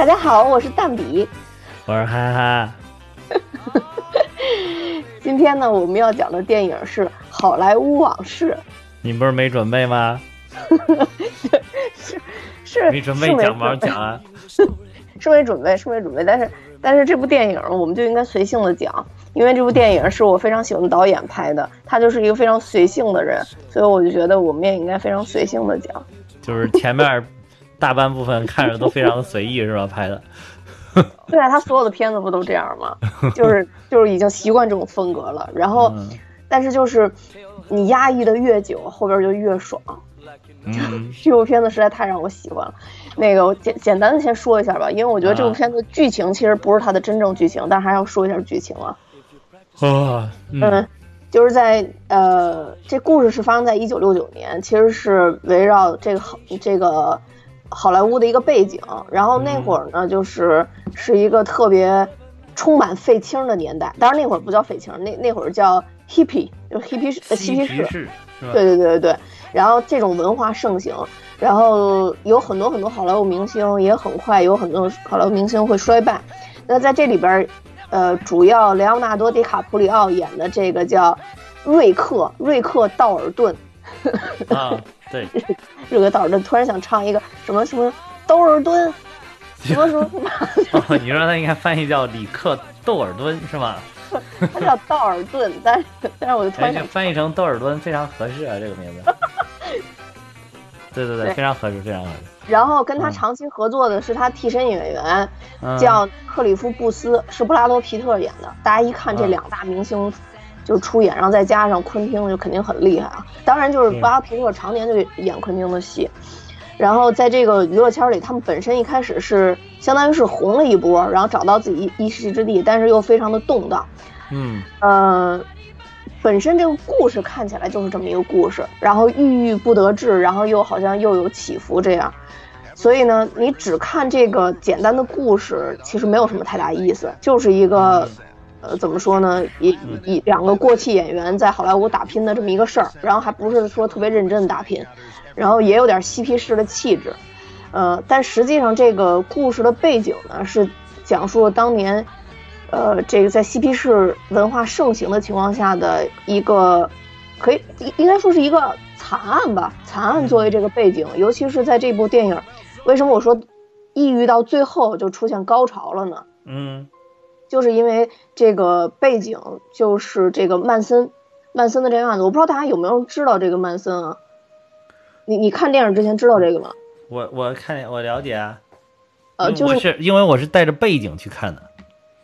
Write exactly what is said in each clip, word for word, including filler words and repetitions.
大家好，我是蛋比，我是哈哈。今天呢，我们要讲的电影是《好莱坞往事》。你不是没准备吗？是是没准备讲吗？讲啊，是没准备，是没准备。但是但是这部电影我们就应该随性的讲，因为这部电影是我非常喜欢的导演拍的，他就是一个非常随性的人，所以我就觉得我们也应该非常随性的讲。就是前面大半部分看着都非常随意，是吧？拍的。对啊，他所有的片子不都这样吗？就是就是已经习惯这种风格了。然后，嗯、但是就是你压抑的越久，后边就越爽。嗯，这部片子实在太让我喜欢了。那个我简简单的先说一下吧，因为我觉得这部片子剧情其实不是它的真正剧情，但还要说一下剧情啊。啊，嗯。嗯就是在呃，这故事是发生在一九六九年，其实是围绕这个这个好莱坞的一个背景。然后那会儿呢，就是是一个特别充满废青的年代。当然那会儿不叫废青，那那会儿叫 hippie， 就是 hippie 嬉皮士。对对对对对。然后这种文化盛行，然后有很多很多好莱坞明星，也很快有很多好莱坞明星会衰败。那在这里边。呃，主要莱昂纳多·迪卡普里奥演的这个叫瑞克，瑞克·道尔顿。啊，对，瑞克·道尔顿突然想唱一个什么什么兜尔顿，什么什么什么。哦，你让他应该翻译叫里克·窦尔敦是吗？他叫道尔顿，但是但是我就突然想、哎、翻译成窦尔敦非常合适啊，这个名字。对对对，对非常合适，非常合适。然后跟他长期合作的是他替身演员，嗯、叫克里夫·布斯，是布拉多·皮特演的。大家一看这两大明星就出演，嗯、然后再加上昆汀就肯定很厉害啊。当然就是布拉多·皮特常年就演昆汀的戏。嗯、然后在这个娱乐圈里，他们本身一开始是相当于是红了一波，然后找到自己一席之地，但是又非常的动荡。嗯呃。本身这个故事看起来就是这么一个故事，然后郁郁不得志，然后又好像又有起伏这样，所以呢，你只看这个简单的故事，其实没有什么太大意思，就是一个，呃，怎么说呢，一一两个过气演员在好莱坞打拼的这么一个事儿，然后还不是说特别认真打拼，然后也有点嬉皮士的气质，呃，但实际上这个故事的背景呢是讲述当年。呃，这个在嬉皮士文化盛行的情况下的一个，可以应该说是一个惨案吧。惨案作为这个背景，尤其是在这部电影，为什么我说抑郁到最后就出现高潮了呢？嗯，就是因为这个背景就是这个曼森，曼森的这个案子，我不知道大家有没有知道这个曼森啊？你你看电影之前知道这个吗？我我看我了解啊，呃，就是、是因为我是带着背景去看的。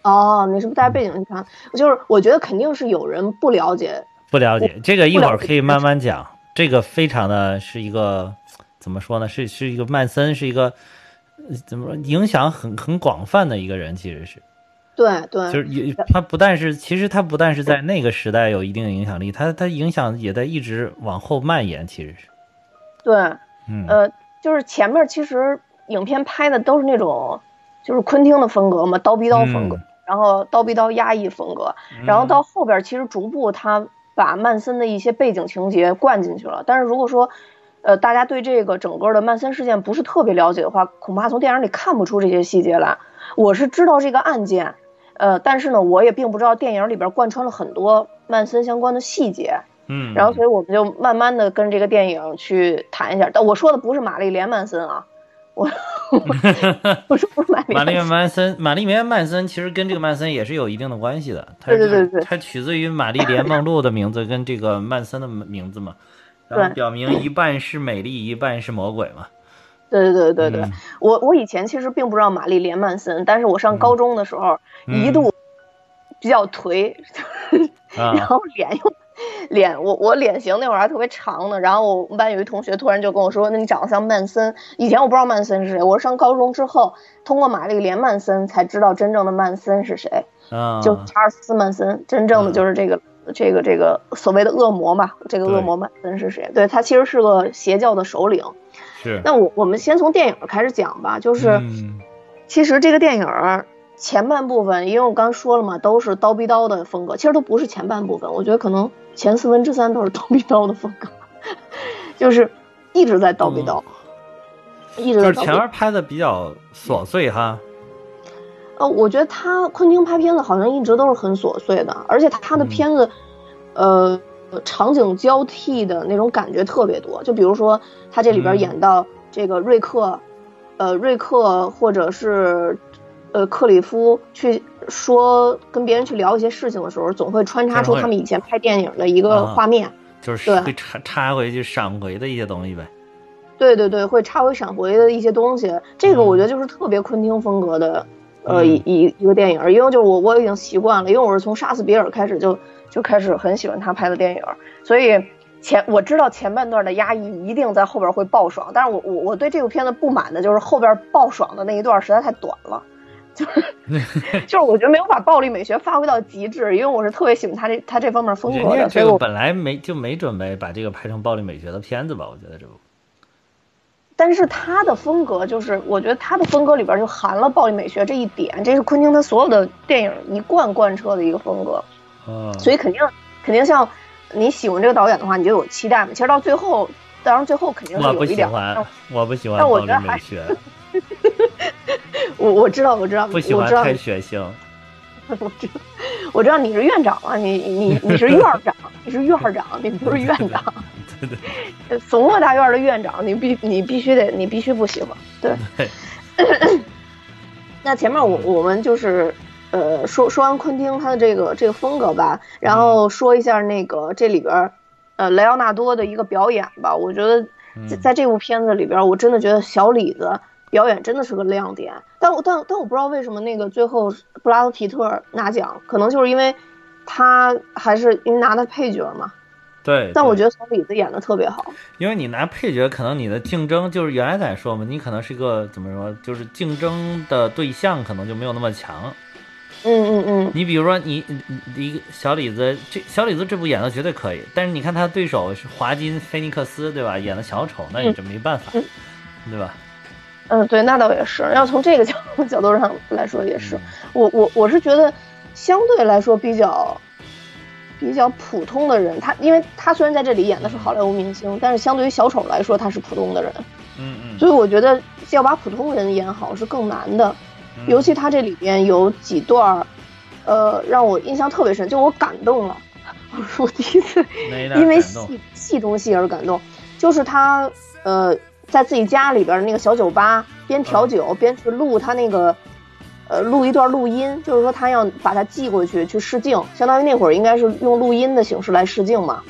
哦，你是不是带背景去看？就是我觉得肯定是有人不了解，不了解这个一会儿可以慢慢讲。这个非常的是一个怎么说呢？是是一个曼森是一个怎么说影响很很广泛的一个人，其实是。对对，就是他不但是其实他不但是在那个时代有一定的影响力，他他影响也在一直往后蔓延，其实是。对，嗯呃，就是前面其实影片拍的都是那种就是昆汀的风格嘛，刀逼刀风格。嗯然后刀逼刀压抑风格，然后到后边其实逐步他把曼森的一些背景情节灌进去了。但是如果说，呃，大家对这个整个的曼森事件不是特别了解的话，恐怕从电影里看不出这些细节来。我是知道这个案件，呃，但是呢，我也并不知道电影里边贯穿了很多曼森相关的细节。嗯，然后所以我们就慢慢的跟这个电影去谈一下。但我说的不是玛丽莲·曼森啊。我我说不是玛丽莲曼森，玛丽莲曼森其实跟这个曼森也是有一定的关系的。对对对对，它取自于玛丽莲梦露的名字跟这个曼森的名字嘛，然后表明一半是美丽，一半是魔鬼嘛。对对对对对，嗯、我我以前其实并不知道玛丽莲曼森，但是我上高中的时候、嗯、一度比较颓，嗯、然后脸又。脸我我脸型那会儿还特别长呢，然后我们班有一同学突然就跟我说，那你长得像曼森。以前我不知道曼森是谁，我上高中之后通过玛丽莲曼森才知道真正的曼森是谁，啊、就查尔斯曼森，真正的就是这个、嗯、这个这个所谓的恶魔嘛，这个恶魔曼森是谁？对，他其实是个邪教的首领。是。那我我们先从电影开始讲吧，就是、嗯、其实这个电影。前半部分，因为我刚说了嘛，都是刀逼刀的风格，其实都不是前半部分，我觉得可能前四分之三都是刀逼刀的风格，就是一直在刀逼刀，嗯、一直在刀逼刀。就是前面拍的比较琐碎哈，呃，我觉得他昆汀拍片子好像一直都是很琐碎的，而且他的片子，嗯、呃，场景交替的那种感觉特别多。就比如说他这里边演到这个瑞克，嗯、呃，瑞克或者是呃克里夫去说跟别人去聊一些事情的时候，总会穿插出他们以前拍电影的一个画面，哦、就是会插插回去闪回的一些东西呗。对对对，会插回闪回的一些东西，这个我觉得就是特别昆汀风格的。呃，一一一个电影，因为就是我我已经习惯了，因为我是从莎士比尔开始就就开始很喜欢他拍的电影，所以前我知道前半段的压抑一定在后边会爆爽，但是我我我对这部片子不满的就是后边爆爽的那一段实在太短了，就是就是我觉得没有把暴力美学发挥到极致，因为我是特别喜欢他这他这方面风格的，所以我本来没就没准备把这个拍成暴力美学的片子吧，我觉得这部。但是他的风格就是，我觉得他的风格里边就含了暴力美学这一点，这是昆汀他所有的电影一贯贯彻的一个风格，所以肯定肯定像你喜欢这个导演的话，你就有期待嘛。其实到最后，当然最后肯定是有一点，我不喜欢，我不喜欢暴力美学。我我知道我知道，不喜欢太血腥。我知道，我知道你是院长啊，你你你是院长，你是院长，你不是院长。对对，怂货大院的院长，你必你必须得，你必须不喜欢。对，对那前面我我们就是，呃，说说完昆汀他的这个这个风格吧，然后说一下那个这里边，呃，莱昂纳多的一个表演吧。我觉得在在这部片子里边，我真的觉得小李子表演真的是个亮点。但我但但我不知道为什么那个最后布拉德皮特拿奖，可能就是因为他还是因为拿的配角嘛。对，但我觉得小李子演的特别好，因为你拿配角，可能你的竞争就是原来咱说嘛，你可能是个怎么说，就是竞争的对象可能就没有那么强。嗯嗯嗯。你比如说你一个小李子，这小李子这部演的绝对可以，但是你看他对手是华金菲尼克斯，对吧？演的小丑，那也就没办法，嗯、对吧？嗯，对，那倒也是。要从这个角度角度上来说，也是。嗯、我我我是觉得相对来说比较。比较普通的人，他因为他虽然在这里演的是好莱坞明星，但是相对于小丑来说，他是普通的人。嗯嗯。所以我觉得要把普通人演好是更难的，尤其他这里边有几段，呃，让我印象特别深，就我感动了。我说第一次因为戏戏中戏而感动，就是他呃在自己家里边那个小酒吧边调酒、嗯、边去录他那个。呃，录一段录音，就是说他要把它寄过去去试镜，相当于那会儿应该是用录音的形式来试镜嘛。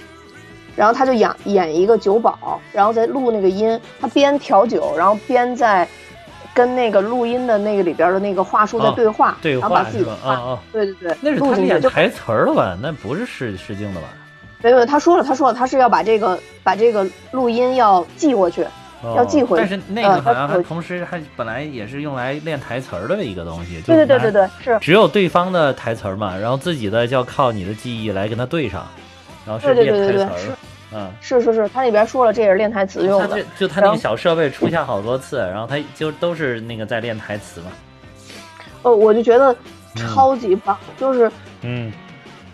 然后他就演演一个酒保，然后再录那个音，他边调酒，然后边在跟那个录音的那个里边的那个话术在对话，哦、对话然后把自己的话，哦哦、对对对，那是他演台词了吧？那不是试试镜的吧？没有，他说了，他说了，他是要把这个把这个录音要寄过去。要寄回，但是那个好像还同时还本来也是用来练台词儿的一个东西。对对对对对，是只有对方的台词儿嘛，然后自己的就要靠你的记忆来跟他对上，然后是练台词儿。嗯，是是是，他那边说了，这也是练台词用的。就他那个小设备出现好多次，然后他就都是那个在练台词嘛。呃，我就觉得超级棒，就是嗯，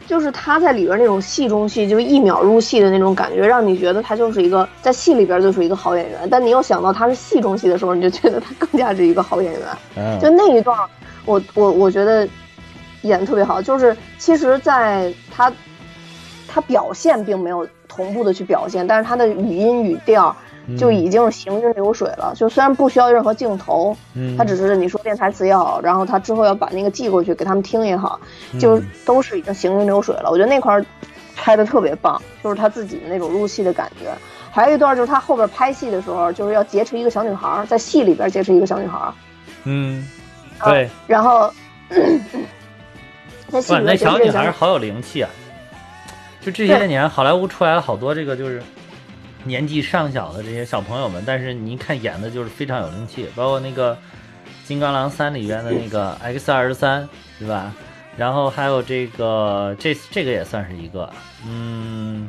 就是他在里边那种戏中戏，就是一秒入戏的那种感觉，让你觉得他就是一个在戏里边就是一个好演员，但你又想到他是戏中戏的时候，你就觉得他更加是一个好演员。就那一段我我我觉得演得特别好，就是其实在他他表现并没有同步的去表现，但是他的语音语调就已经行云流水了，就虽然不需要任何镜头，他只是你说练台词也好，然后他之后要把那个寄过去给他们听也好，就都是已经行云流水了。我觉得那块拍的特别棒，就是他自己的那种入戏的感觉。还有一段就是他后边拍戏的时候，就是要劫持一个小女孩，在戏里边劫持一个小女孩。嗯，对。啊、然后，哇，那小女孩好有灵气啊！就这些年，好莱坞出来了好多这个就是。年纪尚小的这些小朋友们，但是你一看演的就是非常有灵气，包括那个《金刚狼三》里边的那个 X 二十三，对吧？然后还有这个这这个也算是一个，嗯，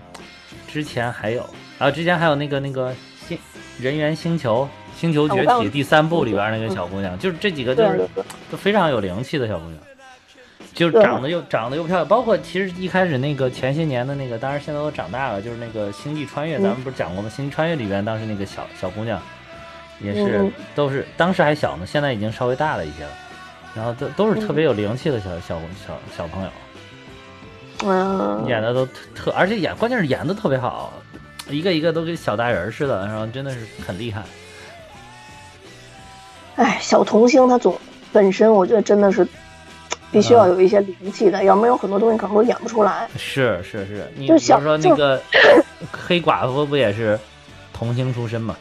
之前还有啊，之前还有那个那个星人猿星球星球崛起第三部里边那个小姑娘，就是这几个就是都非常有灵气的小姑娘，就是长得又长得又漂亮，包括其实一开始那个前些年的那个，当然现在都长大了，就是那个《星际穿越》，咱们不是讲过吗？《星际穿越》里边当时那个小小姑娘，也是都是当时还小呢，现在已经稍微大了一些了，然后都都是特别有灵气的小小小小朋友，嗯，演的都特，而且演关键是演的特别好，一个一个都跟小大人似的，然后真的是很厉害。哎，小童星他总本身我觉得真的是必须要有一些灵气的，嗯、要没有很多东西可能都演不出来。是是是，你比如说那个黑寡妇不也是童星出身嘛？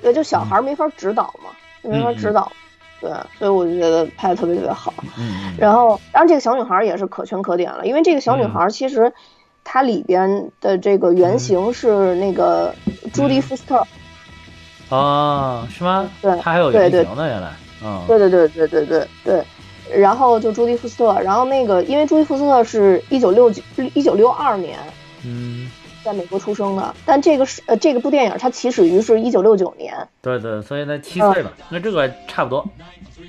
对，就小孩没法指导嘛，嗯、没法指导。嗯对，所以我就觉得拍的特别特别好。嗯，然后当然这个小女孩也是可圈可点了，因为这个小女孩其实、嗯、她里边的这个原型是那个朱迪福斯特。哦，是吗？对，她还有原型呢，原来。嗯，对对对对对对对。然后就朱迪福斯特，然后那个因为朱迪福斯特是一九六九一九六二年，嗯，在美国出生的，但这个是呃这个部电影它起始于是一九六九年。对对，所以呢七岁了，嗯、那这个差不多。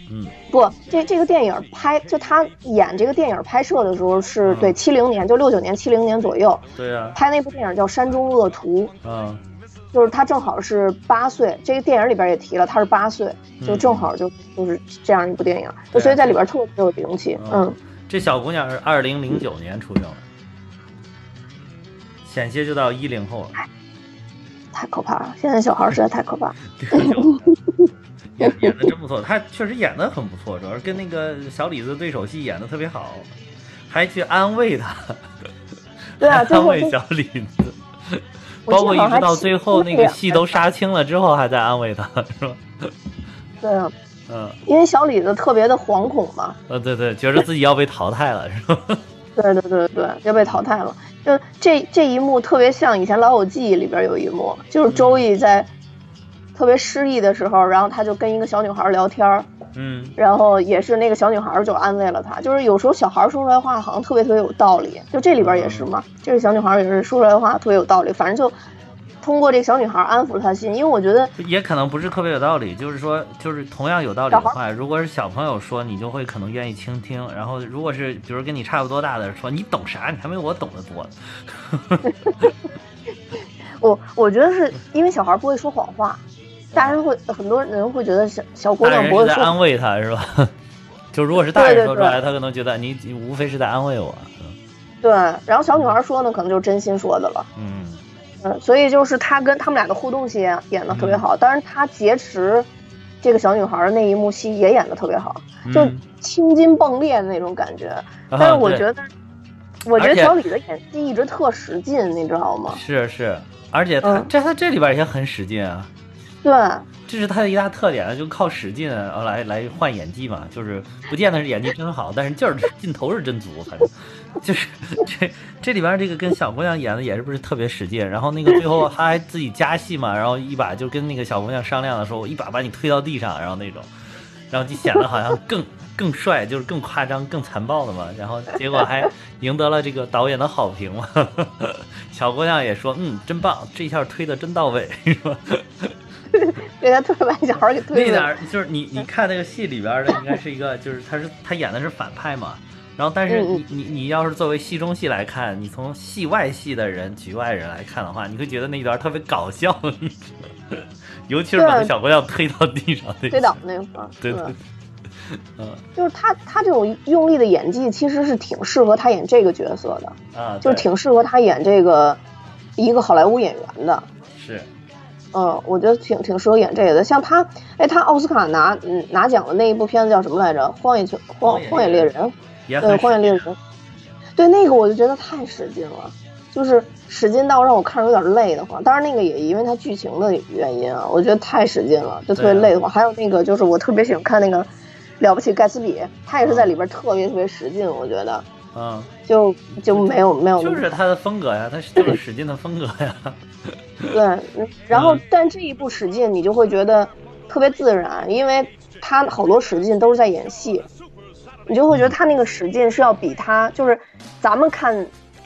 嗯，不，这这个电影拍就他演这个电影拍摄的时候是、嗯、对七零年，就六九年七零年左右。对啊，拍那部电影叫《山中恶徒》。嗯，就是他正好是八岁，这个电影里边也提了，他是八岁，就正好就、嗯、就是这样一部电影，啊、所以在里边特别有灵气。嗯，嗯这小姑娘是二零零九年出生的，险些就到一零后了，太可怕了！现在小孩实在太可怕了。演演的真不错，他确实演的很不错，主要是跟那个小李子对手戏演的特别好，还去安慰他，对啊，安慰小李子，包括一直到最后那个戏都杀青了之后还在安慰他，是吧？对啊，嗯，因为小李子特别的惶恐嘛，呃，对对，觉得自己要被淘汰了，是吧？对对对对，要被淘汰了。就这这一幕特别像以前《老友记》里边有一幕，就是周易在特别失意的时候，然后他就跟一个小女孩聊天，嗯，然后也是那个小女孩就安慰了他。就是有时候小孩说出来话好像特别特别有道理，就这里边也是嘛，这个小女孩也是说出来的话特别有道理，反正就通过这个小女孩安抚了她心。因为我觉得也可能不是特别有道理，就是说就是同样有道理的话，如果是小朋友说你就会可能愿意倾听，然后如果是比如跟你差不多大的说你懂啥，你还没我懂得多。我我觉得是因为小孩不会说谎话，大人会，很多人会觉得小小姑娘不会说，大人是在安慰她，是吧？就如果是大人说出来，他可能觉得你无非是在安慰我。对，然后小女孩说呢，可能就是真心说的了。嗯。嗯，所以就是他跟他们俩的互动戏演的特别好，当然他劫持这个小女孩那一幕戏也演的特别好，就青筋迸裂的那种感觉。嗯、但是我觉得，啊、我觉得小李的演技一直特使劲，你知道吗？是是，而且他、嗯、这他这里边也很使劲啊。对，这是他的一大特点，就靠使劲、啊、来来换演技嘛，就是不见得是演技真好，但是劲儿劲头是真足，反正。就是这这里边这个跟小姑娘演的也是不是特别使劲，然后那个最后他还自己加戏嘛，然后一把就跟那个小姑娘商量的时候，我一把把你推到地上，然后那种，然后就显得好像更更帅，就是更夸张、更残暴的嘛。然后结果还赢得了这个导演的好评嘛。小姑娘也说，嗯，真棒，这一下推的真到位，是吧？给他推把小孩给推了。那点就是你你看那个戏里边的，应该是一个，就是他是他演的是反派嘛。然后，但是你你你要是作为戏中戏来看，你从戏外戏的人、局外人来看的话，你会觉得那一段特别搞笑，尤其是把小姑娘推到地上推倒那块儿，对对，嗯，就是他他这种用力的演技其实是挺适合他演这个角色的啊，就是挺适合他演这个一个好莱坞演员的，是，嗯，我觉得挺挺适合演这个的。像他，哎，他奥斯卡拿拿奖的那一部片子叫什么来着？《荒野荒荒野猎人》。对《荒野猎人》，对那个我就觉得太使劲了，就是使劲到让我看着有点累的话。当然那个也因为它剧情的原因啊，我觉得太使劲了，就特别累的话。啊、还有那个就是我特别喜欢看那个《了不起盖茨比》，他也是在里边特别特别使劲，我觉得，嗯，就就没有没有，就是他的风格呀，他是这个使劲的风格呀。对，然后、嗯、但这一部使劲，你就会觉得特别自然，因为他好多使劲都是在演戏。你就会觉得他那个使劲是要比他，就是咱们看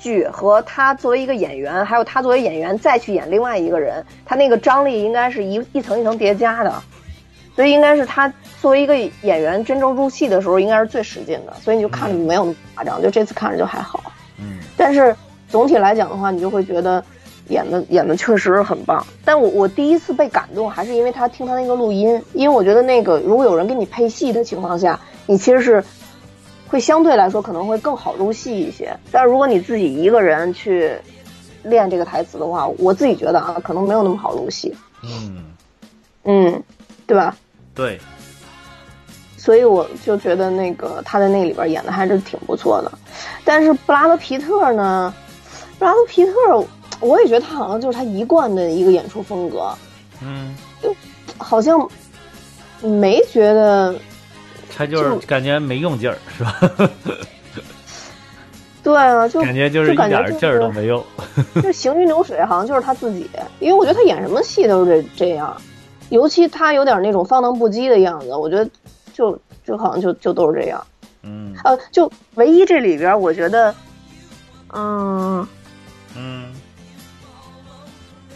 剧和他作为一个演员，还有他作为演员再去演另外一个人，他那个张力应该是一一层一层叠加的，所以应该是他作为一个演员真正入戏的时候应该是最使劲的，所以你就看着没有那么夸张，就这次看着就还好。嗯，但是总体来讲的话，你就会觉得演的演的确实很棒。但我我第一次被感动还是因为他听他那个录音，因为我觉得那个如果有人给你配戏的情况下，你其实是会相对来说可能会更好入戏一些。但是如果你自己一个人去练这个台词的话，我自己觉得啊，可能没有那么好入戏。嗯嗯，对吧？对。所以我就觉得那个他在那里边演的还是挺不错的。但是布拉德皮特呢，布拉德皮特我也觉得他好像就是他一贯的一个演出风格。嗯，就好像没觉得，他就是感觉没用劲儿，是吧？对啊，就感觉就是一点劲儿都没有，就行云流水，好像就是他自己。因为我觉得他演什么戏都是这这样，尤其他有点那种放荡不羁的样子，我觉得就就好像就就都是这样。嗯，呃，就唯一这里边我觉得，嗯嗯，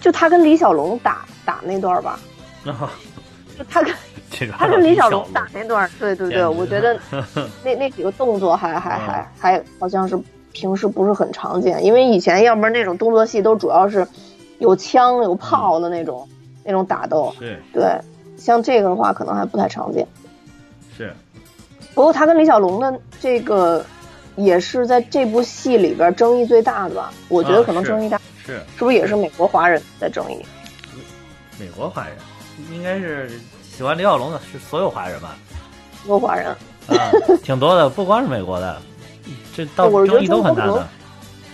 就他跟李小龙打打那段吧。啊，就他跟他跟李小龙打那段，对对对，我觉得那那几个动作还还还还好像是平时不是很常见，因为以前要不然那种动作戏都主要是有枪有炮的那种、嗯、那种打斗，对，像这个的话可能还不太常见。是，不过他跟李小龙的这个也是在这部戏里边争议最大的吧？我觉得可能争议大、啊、是是不是也是美国华人在争议？美国华人应该是喜欢李小龙的是所有华人吧？所有华人啊，挺多的，不光是美国的，这到争议都很大的。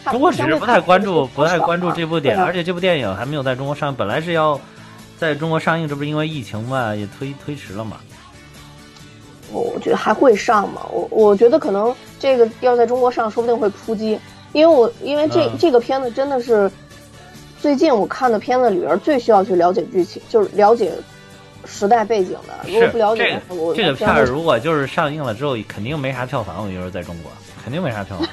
不过只是不太关注，不太关注这部电影，而且这部电影还没有在中国上映，本来是要在中国上映，这不是因为疫情嘛，也推推迟了嘛。我觉得还会上嘛，我我觉得可能这个要在中国上，说不定会扑击，因为我因为这、嗯、这个片子真的是最近我看的片子里边最需要去了解剧情，就是了解时代背景的。如果不了解，这个、我这个片儿如果就是上映了之后，肯定没啥票房。我觉得在中国肯定没啥票房。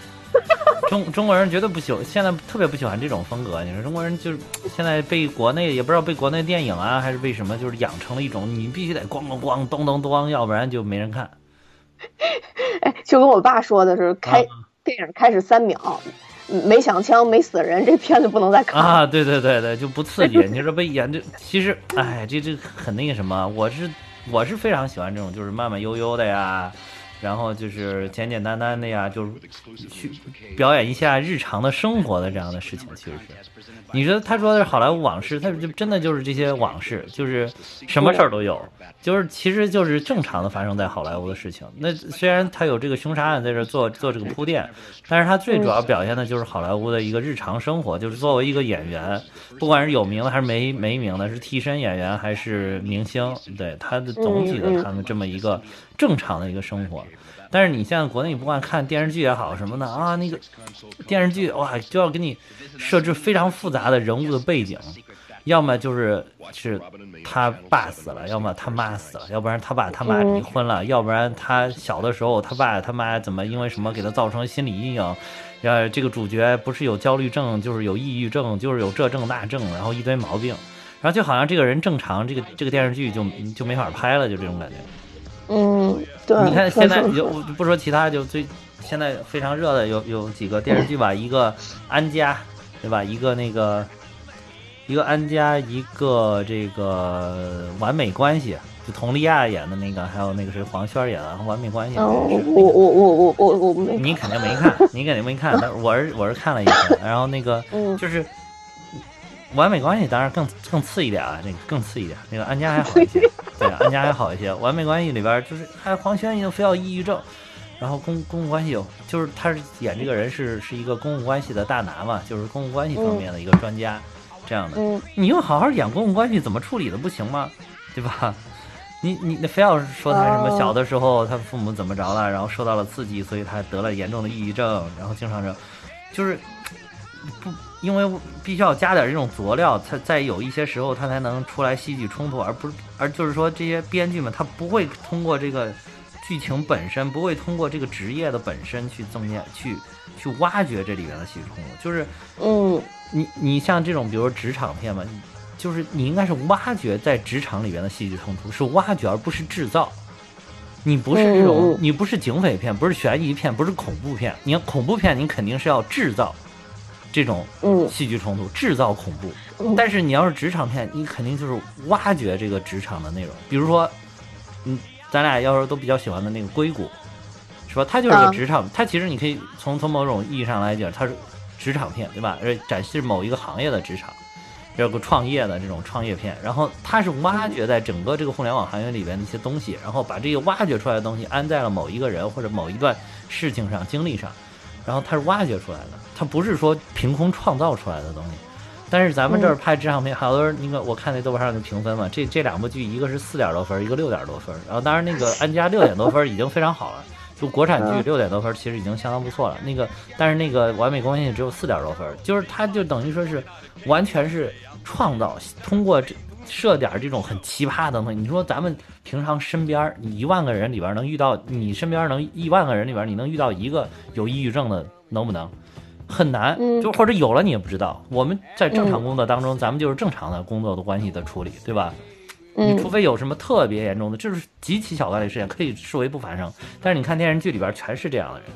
中中国人绝对不喜欢，现在特别不喜欢这种风格。你说中国人就是现在被国内也不知道被国内电影啊，还是被什么，就是养成了一种你必须得咣咣咣咚咚咚，要不然就没人看。哎，就跟我爸说的是，开、啊、电影开始三秒，没响枪没死人，这片子不能再看啊！对对对对，就不刺激。你说被演这，其实哎，这这很那个什么，我是我是非常喜欢这种，就是慢慢悠悠的呀。然后就是简简单单的呀，就是去表演一下日常的生活的这样的事情。其实是你说他说的是好莱坞往事，他就真的就是这些往事，就是什么事儿都有，就是其实就是正常的发生在好莱坞的事情。那虽然他有这个凶杀案在这做做这个铺垫，但是他最主要表现的就是好莱坞的一个日常生活。就是作为一个演员，不管是有名的还是没没名的，是替身演员还是明星，对他的总体的他们这么一个正常的一个生活。但是你像国内，你不管看电视剧也好什么的啊，那个电视剧哇就要给你设置非常复杂的人物的背景，要么就是是他爸死了，要么他妈死了，要不然他爸他妈离婚了，要不然他小的时候他爸他妈怎么因为什么给他造成心理阴影，呃，这个主角不是有焦虑症就是有抑郁症就是有这症那症，然后一堆毛病，然后就好像这个人正常，这个这个电视剧就就没法拍了，就这种感觉。嗯，对，你看现在有不说其他，就最现在非常热的有有几个电视剧吧，一个安家，对吧？一个那个一个安家，一个这个完美关系，就佟丽娅演的那个，还有那个谁黄轩演的《完美关系》。哦，我我我我我我没，你肯定没看，你肯定没看，但我是我是看了一下，然后那个就是。完美关系当然更更次一点啊，那个更次一点，那个安家还好一些，对啊，安家还好一些。完美关系里边就是，哎，黄轩已经非要抑郁症，然后公公共关系有，就是他是演这个人是是一个公共关系的大拿嘛，就是公共关系方面的一个专家，嗯、这样的，你又好好演公共关系怎么处理的不行吗？对吧？你你非要说他什么小的时候他父母怎么着了，然后受到了刺激，所以他得了严重的抑郁症，然后经常这，就是不。因为必须要加点这种佐料，它在有一些时候它才能出来戏剧冲突，而不是而就是说这些编剧们他不会通过这个剧情本身，不会通过这个职业的本身去增加去去挖掘这里面的戏剧冲突，就是嗯，你你像这种比如说职场片嘛，就是你应该是挖掘在职场里面的戏剧冲突，是挖掘而不是制造。你不是这种，你不是警匪片，不是悬疑片，不是恐怖片，你恐怖片你肯定是要制造。这种戏剧冲突制造恐怖，但是你要是职场片，你肯定就是挖掘这个职场的内容。比如说，嗯，咱俩要是都比较喜欢的那个硅谷，是吧？它就是个职场，嗯、它其实你可以从从某种意义上来讲，它是职场片，对吧？而展示某一个行业的职场，有个创业的这种创业片。然后它是挖掘在整个这个互联网行业里边的一些东西，然后把这些挖掘出来的东西安在了某一个人或者某一段事情上、经历上，然后它是挖掘出来的，它不是说凭空创造出来的东西。但是咱们这儿拍职场片，好多人，那个我看那豆瓣上的评分嘛，这这两部剧一个是四点多分，一个六点多分。然后当然那个安家六点多分已经非常好了，就国产剧六点多分其实已经相当不错了。那个但是那个完美关系只有四点多分，就是它就等于说是完全是创造，通过这设点这种很奇葩的东西。你说咱们平常身边你一万个人里边能遇到，你身边能一万个人里边你能遇到一个有抑郁症的，能不能？很难，就或者有了你也不知道。我们在正常工作当中，咱们就是正常的工作的关系的处理，对吧？你除非有什么特别严重的，就是极其小概率事件，可以视为不发生。但是你看电视剧里边全是这样的人，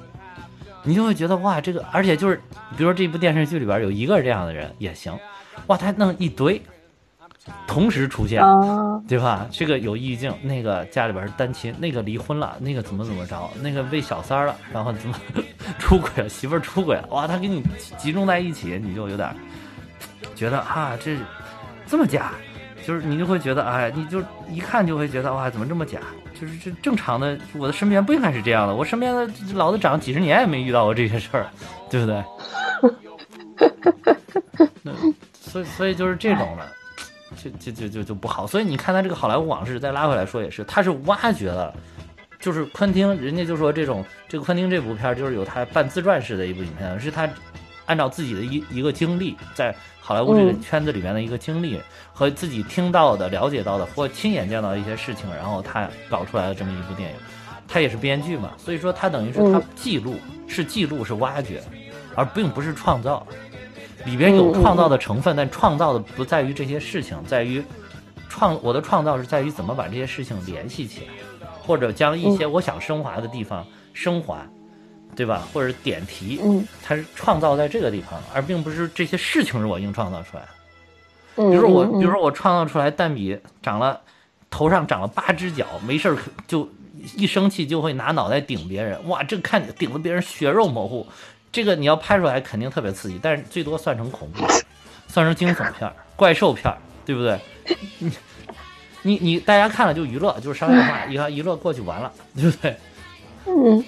你就会觉得哇，这个而且就是，比如说这部电视剧里边有一个这样的人也行，哇，他弄一堆同时出现，对吧？这个有抑郁症，那个家里边是单亲，那个离婚了，那个怎么怎么着，那个为小三了，然后怎么出轨了，媳妇儿出轨了，哇，他给你集中在一起，你就有点觉得啊，这这么假，就是你就会觉得哎，你就一看就会觉得哇，怎么这么假？就是这正常的，我的身边不应该是这样的，我身边的老子长几十年也没遇到过这些事儿，对不对？那所以所以就是这种的。就就就就就不好，所以你看他这个好莱坞往事再拉回来说也是，他是挖掘了，就是昆汀，人家就说这种这个昆汀这部片就是有他半自传式的一部影片，是他按照自己的一一个经历，在好莱坞这个圈子里面的一个经历和自己听到的、了解到的或亲眼见到的一些事情，然后他搞出来了这么一部电影。他也是编剧嘛，所以说他等于是他记录，是记录是挖掘，而并不是创造。里边有创造的成分，但创造的不在于这些事情，在于创我的创造是在于怎么把这些事情联系起来，或者将一些我想升华的地方升华，对吧？或者点题，它是创造在这个地方，而并不是这些事情是我硬创造出来的。比如说我，比如说我创造出来蛋比长了头上长了八只脚，没事就一生气就会拿脑袋顶别人，哇，这看顶了别人血肉模糊。这个你要拍出来肯定特别刺激，但是最多算成恐怖，算成惊悚片、怪兽片，对不对？你你你，大家看了就娱乐，就是商业化，一娱乐过去完了，对不对？嗯。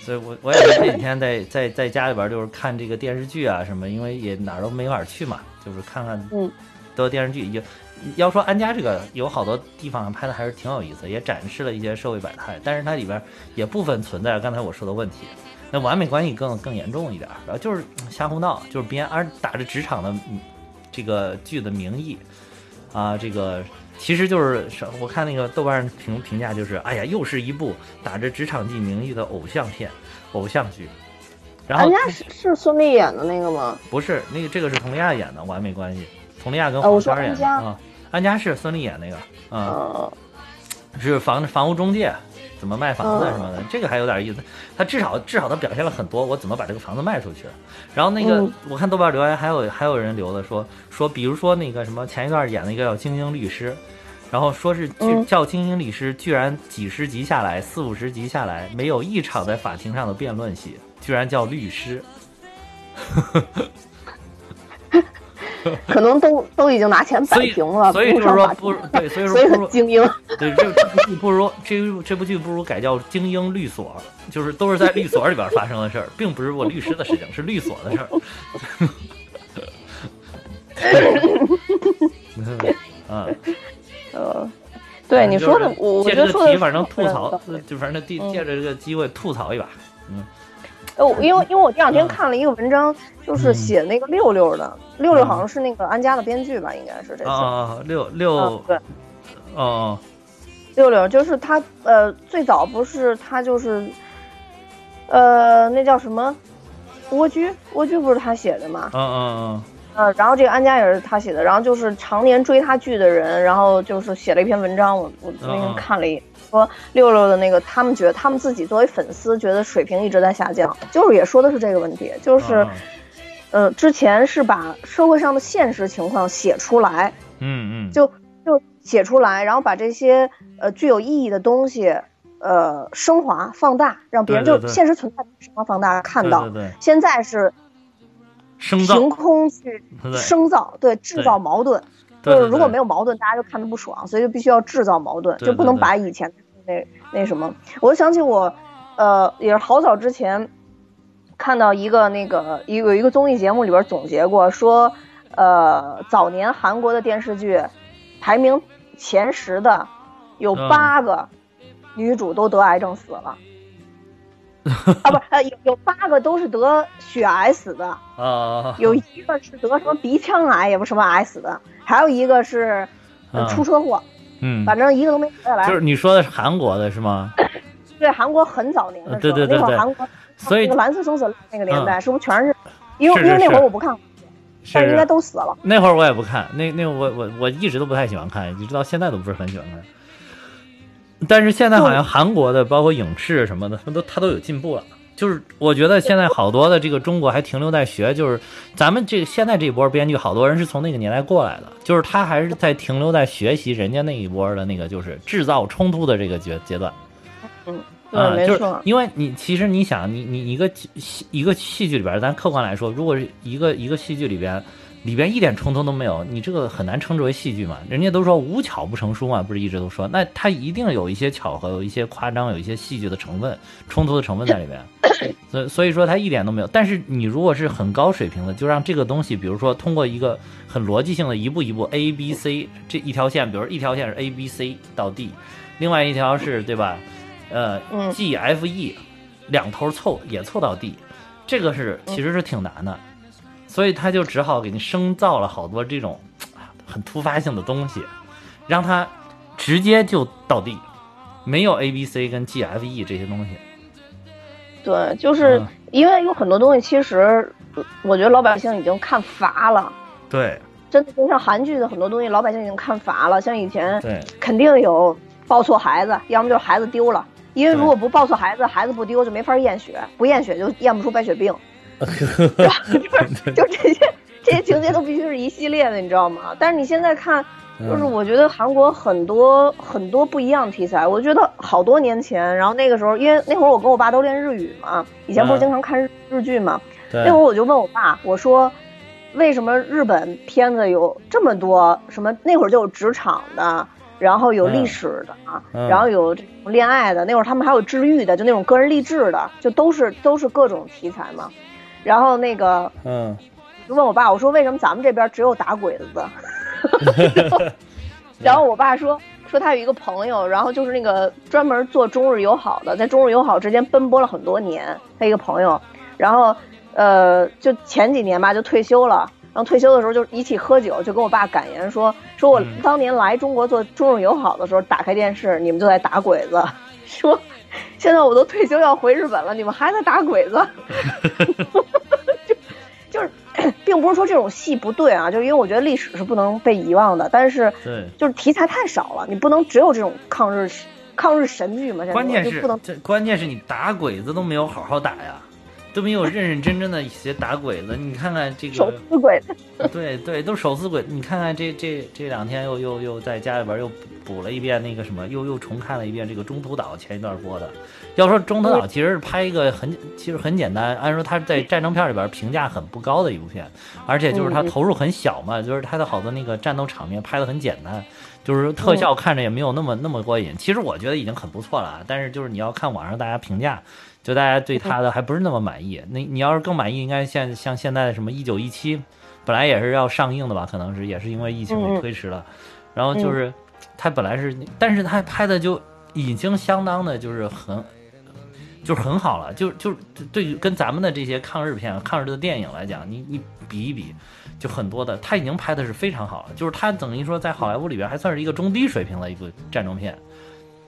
所以我我也是这几天在在在家里边就是看这个电视剧啊什么，因为也哪儿都没法去嘛，就是看看都电视剧。也要说安家这个有好多地方拍的还是挺有意思，也展示了一些社会百态，但是它里边也部分存在刚才我说的问题。那完美关系更更严重一点，然后就是瞎胡闹，就是编，而打着职场的这个剧的名义啊，这个其实就是我看那个豆瓣评评价就是，哎呀，又是一部打着职场剧名义的偶像片、偶像剧。然后人家是是孙俪演的那个吗？不是，那个这个是佟丽娅演的《完美关系》，佟丽娅跟黄轩演的啊。安家是孙俪演那个啊，是房房屋中介。怎么卖房子什么的，这个还有点意思。他至少至少他表现了很多，我怎么把这个房子卖出去。然后那个我看豆瓣留言还有还有人留的说说，比如说那个什么前一段演了一个叫《精英律师》，然后说是叫《精英律师》，居然几十集下来四五十集下来，没有一场在法庭上的辩论戏，居然叫律师。可能都都已经拿钱摆平了，所以就是说不对，所以说不如精英，对，这部不如这这部剧不如改叫《精英律所》，就是都是在律所里边发生的事儿，并不是我律师的事情，是律所的事儿。啊，呃，对你说的，我我觉得说的，反正吐槽，就反正第借着这个机会吐槽一把，嗯。哦，因为因为我这两天看了一个文章，就是写那个六六的，六六好像是那个安家的编剧吧，应该是这次啊，六六对，哦，六六就是他呃，最早不是他就是，呃，那叫什么，蜗居，蜗居不是他写的吗？嗯嗯嗯，呃，然后这个安家也是他写的，然后就是常年追他剧的人，然后就是写了一篇文章，我我那天看了一眼。说六六的那个，他们觉得他们自己作为粉丝觉得水平一直在下降，就是也说的是这个问题，就是，呃，之前是把社会上的现实情况写出来，嗯嗯，就就写出来，然后把这些呃具有意义的东西，呃升华放大，让别人就现实存在升华放大看到。对对对，现在是凭空去生造，对，制造矛盾。就是如果没有矛盾，大家就看得不爽，所以就必须要制造矛盾，就不能把以前那那什么。我想起我，呃，也是好早之前看到一个那个一个一个综艺节目里边总结过，说，呃，早年韩国的电视剧排名前十的有八个女主都得癌症死了。啊不，呃，有有八个都是得血癌死的，啊，有一个是得什么鼻腔癌也不什么癌死的，还有一个是、呃、出车祸，嗯，反正一个都没活下来。就是你说的是韩国的是吗？对，韩国很早年的时候，对对对对，那会儿韩国，所以蓝色生死那个年代、嗯、是不是全是？因为是是是因为那会儿我不看，但是应该都死了。那会儿我也不看，那那我我我一直都不太喜欢看，一直到现在都不是很喜欢看。但是现在好像韩国的包括影视什么的，都它都有进步了。就是我觉得现在好多的这个中国还停留在学，就是咱们这现在这一波编剧，好多人是从那个年代过来的，就是他还是在停留在学习人家那一波的那个就是制造冲突的这个阶阶段。嗯，嗯，没错。因为你其实你想，你你一个一个戏剧里边，咱客观来说，如果是一个一个戏剧里边。里边一点冲突都没有，你这个很难称之为戏剧嘛？人家都说无巧不成书嘛，不是一直都说？那它一定有一些巧合，有一些夸张，有一些戏剧的成分、冲突的成分在里边。所以所以说它一点都没有。但是你如果是很高水平的，就让这个东西，比如说通过一个很逻辑性的一步一步 A B C 这一条线，比如一条线是 A B C 到 D， 另外一条是对吧？呃 ，G F E 两头凑也凑到 D， 这个是其实是挺难的。所以他就只好给你生造了好多这种很突发性的东西，让他直接就到地，没有 A B C 跟 G F E 这些东西。对，就是因为有很多东西，其实我觉得老百姓已经看乏了。对，真的就像韩剧的很多东西，老百姓已经看乏了。像以前，对，肯定有抱错孩子，要么就是孩子丢了，因为如果不抱错孩子，孩子不丢就没法验血，不验血就验不出白血病。就是就这些这些情节都必须是一系列的，你知道吗？但是你现在看，就是我觉得韩国很多很多不一样的题材。我觉得好多年前，然后那个时候，因为那会儿我跟我爸都练日语嘛，以前不是经常看日、嗯、日剧嘛，那会儿我就问我爸，我说为什么日本片子有这么多什么？那会儿就有职场的，然后有历史的、啊嗯嗯、然后有这种恋爱的，那会儿他们还有治愈的，就那种个人励志的，就都是都是各种题材嘛。然后那个，嗯，就问我爸，我说为什么咱们这边只有打鬼子的？然后，然后我爸说，说他有一个朋友，然后就是那个专门做中日友好的，在中日友好之间奔波了很多年，他一个朋友，然后，呃，就前几年吧，就退休了。然后退休的时候就一起喝酒，就跟我爸感言说，说我当年来中国做中日友好的时候，打开电视你们就在打鬼子，说。现在我都退休要回日本了，你们还在打鬼子？就就是，并不是说这种戏不对啊，就是因为我觉得历史是不能被遗忘的，但是就是题材太少了，你不能只有这种抗日抗日神剧嘛。关键是不能，关键是你打鬼子都没有好好打呀，都没有认认真真的一些打鬼子。你看看这个手撕鬼子，对对，都手撕鬼子。你看看这这这两天又又又在家里边又。补了一遍那个什么，又又重看了一遍这个中途岛前一段播的。要说中途岛其实是拍一个很，其实很简单，按说它在战争片里边评价很不高的一部片，而且就是它投入很小嘛，就是它的好多那个战斗场面拍得很简单，就是特效看着也没有那么那么过瘾。其实我觉得已经很不错了，但是就是你要看网上大家评价，就大家对它的还不是那么满意。那你要是更满意，应该像像现在的什么一九一七，本来也是要上映的吧，可能是也是因为疫情给推迟了，然后就是。他本来是，但是他拍的就已经相当的，就是很，就是很好了。就就对于跟咱们的这些抗日片、抗日的电影来讲，你你比一比，就很多的他已经拍的是非常好了。就是他等于说在好莱坞里边还算是一个中低水平的一部战争片。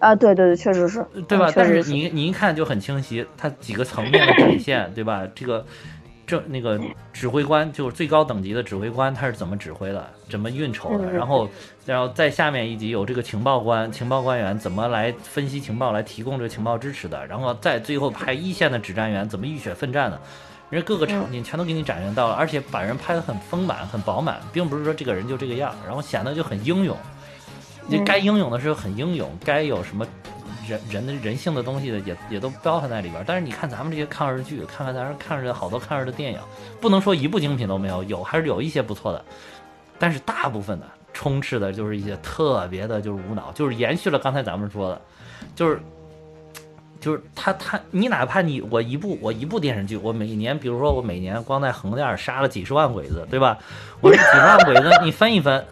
啊，对对对，确实是，对吧？嗯、但是你你一看就很清晰，他几个层面的体现，对吧？这个。这那个指挥官就是最高等级的指挥官，他是怎么指挥的，怎么运筹的，然后，然后在下面一级有这个情报官、情报官员怎么来分析情报，来提供这个情报支持的，然后在最后排一线的指战员怎么浴血奋战的，人家各个场景全都给你展现到了，而且把人拍得很丰满、很饱满，并不是说这个人就这个样，然后显得就很英勇，该英勇的时候很英勇，该有什么。人人的人性的东西的也也都包含在里边。但是你看咱们这些抗日剧，看看咱看着好多抗日的电影，不能说一部精品都没有，有还是有一些不错的，但是大部分的充斥的就是一些特别的，就是无脑，就是延续了刚才咱们说的，就是就是他他你哪怕你我一部我一部电视剧，我每年比如说我每年光在横店杀了几十万鬼子，对吧？我这几十万鬼子你分一分。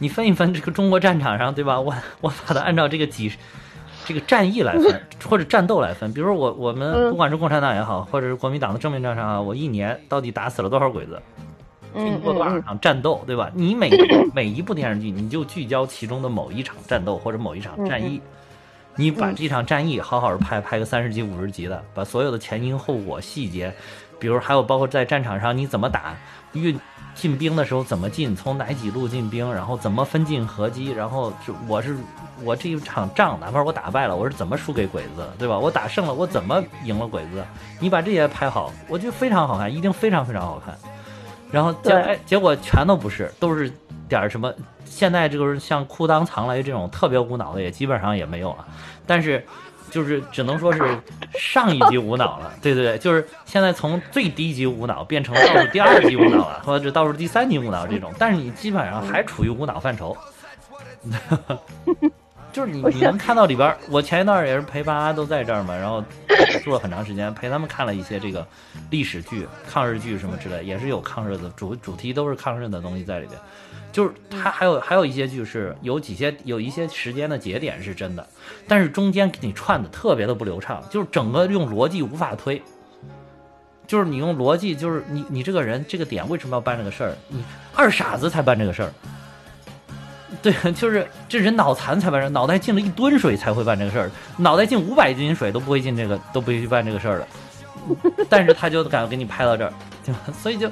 你分一分这个中国战场上，对吧？我我把它按照这个几，这个战役来分，或者战斗来分。比如说我我们不管是共产党也好，或者是国民党的正面战场啊，我一年到底打死了多少鬼子？经过多少场战斗，对吧？你每每一部电视剧，你就聚焦其中的某一场战斗或者某一场战役，你把这场战役好好拍拍个三十集五十集的，把所有的前因后果细节，比如还有包括在战场上你怎么打运。进兵的时候怎么进？从哪几路进兵？然后怎么分进合击？然后我是我这一场仗，哪怕我打败了，我是怎么输给鬼子，对吧？我打胜了，我怎么赢了鬼子？你把这些拍好，我觉得非常好看，一定非常非常好看。然后结哎，结果全都不是，都是点什么？现在这个像裤裆藏雷这种特别无脑的，也基本上也没有了。但是。就是只能说是上一级无脑了，对对对，就是现在从最低级无脑变成了倒数第二级无脑了，或者倒数第三级无脑这种，但是你基本上还处于无脑范畴。就是你你能看到里边，我前一段也是陪爸妈都在这儿嘛，然后住了很长时间，陪他们看了一些这个历史剧、抗日剧什么之类，也是有抗日的主主题，都是抗日的东西在里边。就是它还有还有一些剧是有几些有一些时间的节点是真的，但是中间给你串的特别的不流畅，就是整个用逻辑无法推。就是你用逻辑，就是你你这个人这个点为什么要办这个事儿？你二傻子才办这个事儿，对，就是这人脑残才办这，脑袋进了一吨水才会办这个事儿，脑袋进五百斤水都不会进这个都不会去办这个事儿的，但是他就敢给你拍到这儿，对吧？所以就。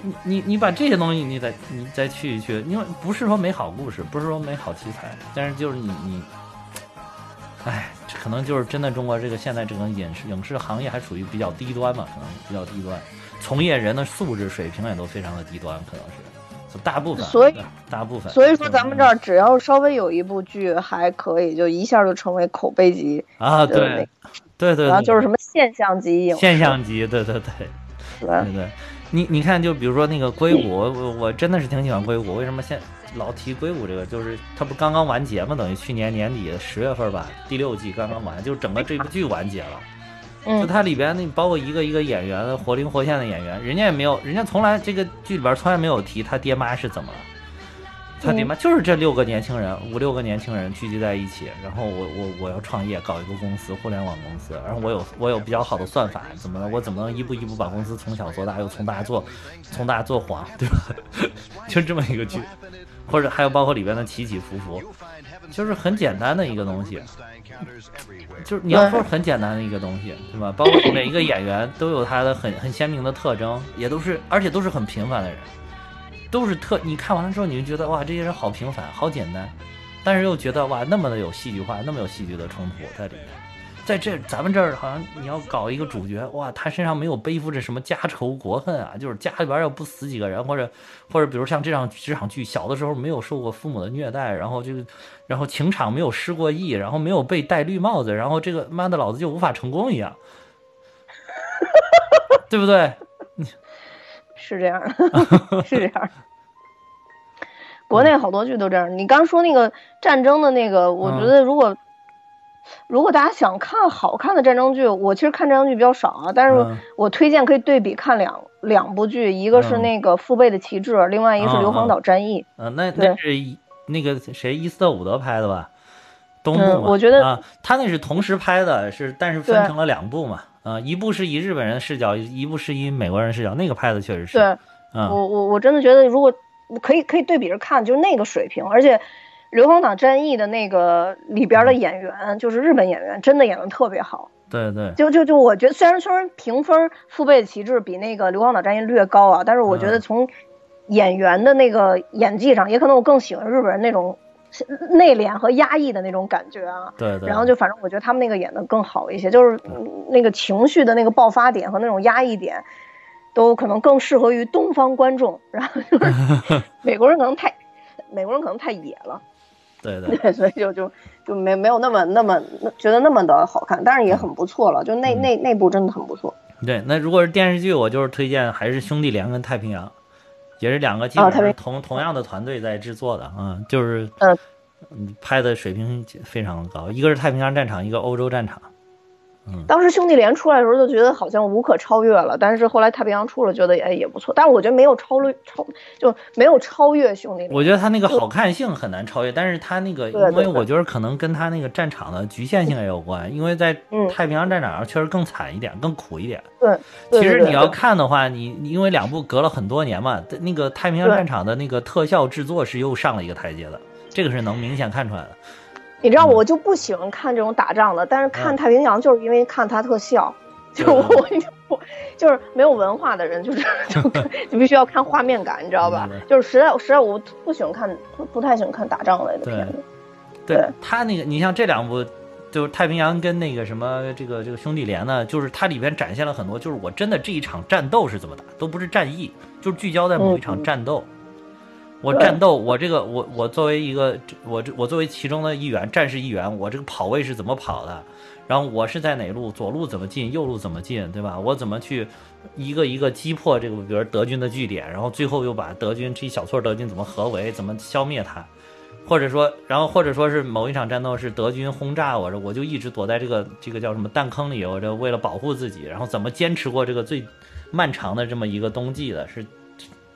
你你你把这些东西你再你再去一去，因为不是说没好故事，不是说没好题材，但是就是你你，哎，可能就是真的中国这个现在整个影视影视行业还处于比较低端嘛，可能比较低端，从业人的素质水平也都非常的低端，可能是，大部分，所以大部分，所以说咱们这儿只要稍微有一部剧还可以，就一下就成为口碑级啊，对对 对, 对，然后就是什么现象级影，现象级，对对对，对对。对你你看，就比如说那个硅谷，我我真的是挺喜欢硅谷。为什么现老提硅谷这个？就是它不刚刚完结吗？等于去年年底十月份吧，第六季刚刚完，就整个这部剧完结了。就它里边那包括一个一个演员活灵活现的演员，人家也没有，人家从来这个剧里边从来没有提他爹妈是怎么了。他爹妈就是这六个年轻人，五六个年轻人聚集在一起，然后我我我要创业，搞一个公司，互联网公司，然后我有我有比较好的算法，怎么我怎么能一步一步把公司从小做大，又从大做从大做黄，对吧？就这么一个剧，或者还有包括里边的起起伏伏，就是很简单的一个东西，就是你要说很简单的一个东西，对吧？包括每一个演员都有他的很很鲜明的特征，也都是而且都是很平凡的人。都是特，你看完了之后你就觉得哇，这些人好平凡，好简单，但是又觉得哇，那么的有戏剧化，那么有戏剧的冲突在里面。在这咱们这儿好像你要搞一个主角，哇，他身上没有背负着什么家仇国恨啊，就是家里边要不死几个人，或者或者比如像这场职场剧，小的时候没有受过父母的虐待，然后就然后情场没有失过意，然后没有被戴绿帽子，然后这个妈的老子就无法成功一样，对不对？是这样的，是这样的。国内好多剧都这样。你刚说那个战争的那个，我觉得如果、嗯、如果大家想看好看的战争剧，我其实看战争剧比较少啊，但是我推荐可以对比看两两部剧，一个是那个《父辈的旗帜》，另外一个是《硫磺岛战役》。嗯，那那是那个谁伊斯特伍德拍的吧？东部嘛、嗯，我觉得啊，他那是同时拍的，是但是分成了两部嘛。呃，一部是以日本人视角，一部是以美国人视角，那个拍的确实是。对，嗯、我我我真的觉得，如果可以可以对比着看，就是那个水平，而且硫磺岛战役的那个里边的演员，嗯、就是日本演员，真的演得特别好。对对。就就就我觉得，虽然虽然评分《父辈的旗帜》比那个硫磺岛战役略高啊，但是我觉得从演员的那个演技上，嗯、也可能我更喜欢日本人那种。内敛和压抑的那种感觉啊，对对，然后就反正我觉得他们那个演的更好一些，就是那个情绪的那个爆发点和那种压抑点都可能更适合于东方观众，然后就是美国人可能太美国人可能太野了，对对， 对，所以就就就没没有那么那么觉得那么的好看，但是也很不错了，就那、嗯、那那部真的很不错。对，那如果是电视剧，我就是推荐还是《兄弟连》跟《太平洋》，也是两个基本上同、哦、同样的团队在制作的啊，就是嗯，拍的水平非常高，嗯、一个是太平洋战场，一个欧洲战场。嗯，当时《兄弟连》出来的时候就觉得好像无可超越了，但是后来《太平洋》出了，觉得哎也不错，但是我觉得没有超越超就没有超越《兄弟连》。我觉得他那个好看性很难超越，但是他那个因为我觉得可能跟他那个战场的局限性也有关，因为在太平洋战场上确实更惨一点，更苦一点。对，其实你要看的话，你因为两部隔了很多年嘛，那个太平洋战场的那个特效制作是又上了一个台阶的，这个是能明显看出来的。你知道我就不喜欢看这种打仗的，但是看太平洋就是因为看它特效，嗯、就是我我就是没有文化的人，就是就就必须要看画面感，你知道吧？就是实在实在我不喜欢看，不不太喜欢看打仗类的片子。对，对他那个，你像这两部，就是太平洋跟那个什么这个这个兄弟连呢，就是它里边展现了很多，就是我真的这一场战斗是怎么打，都不是战役，就是聚焦在某一场战斗。嗯嗯，我战斗，我这个我我作为一个我我作为其中的一员，战士一员，我这个跑位是怎么跑的？然后我是在哪路，左路怎么进，右路怎么进，对吧？我怎么去一个一个击破这个，比如德军的据点，然后最后又把德军这一小撮德军怎么合围，怎么消灭他？或者说，然后或者说是某一场战斗是德军轰炸我，我就一直躲在这个这个叫什么弹坑里，我这为了保护自己，然后怎么坚持过这个最漫长的这么一个冬季的是。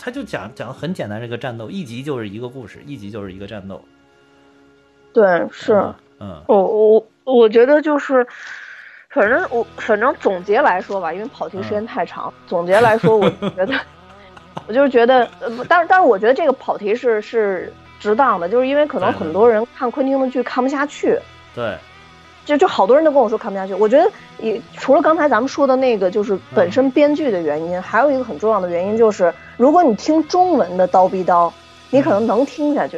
他就讲讲很简单，这个战斗一集就是一个故事，一集就是一个战斗。对，是，嗯，我我我觉得就是，反正我反正总结来说吧，因为跑题时间太长，嗯、总结来说，我觉得，我就是觉得，但是但是我觉得这个跑题是是值当的，就是因为可能很多人看昆汀的剧看不下去。对。就就好多人都跟我说看不下去，我觉得也除了刚才咱们说的那个，就是本身编剧的原因，嗯、还有一个很重要的原因就是，如果你听中文的叨逼叨，你可能能听下去，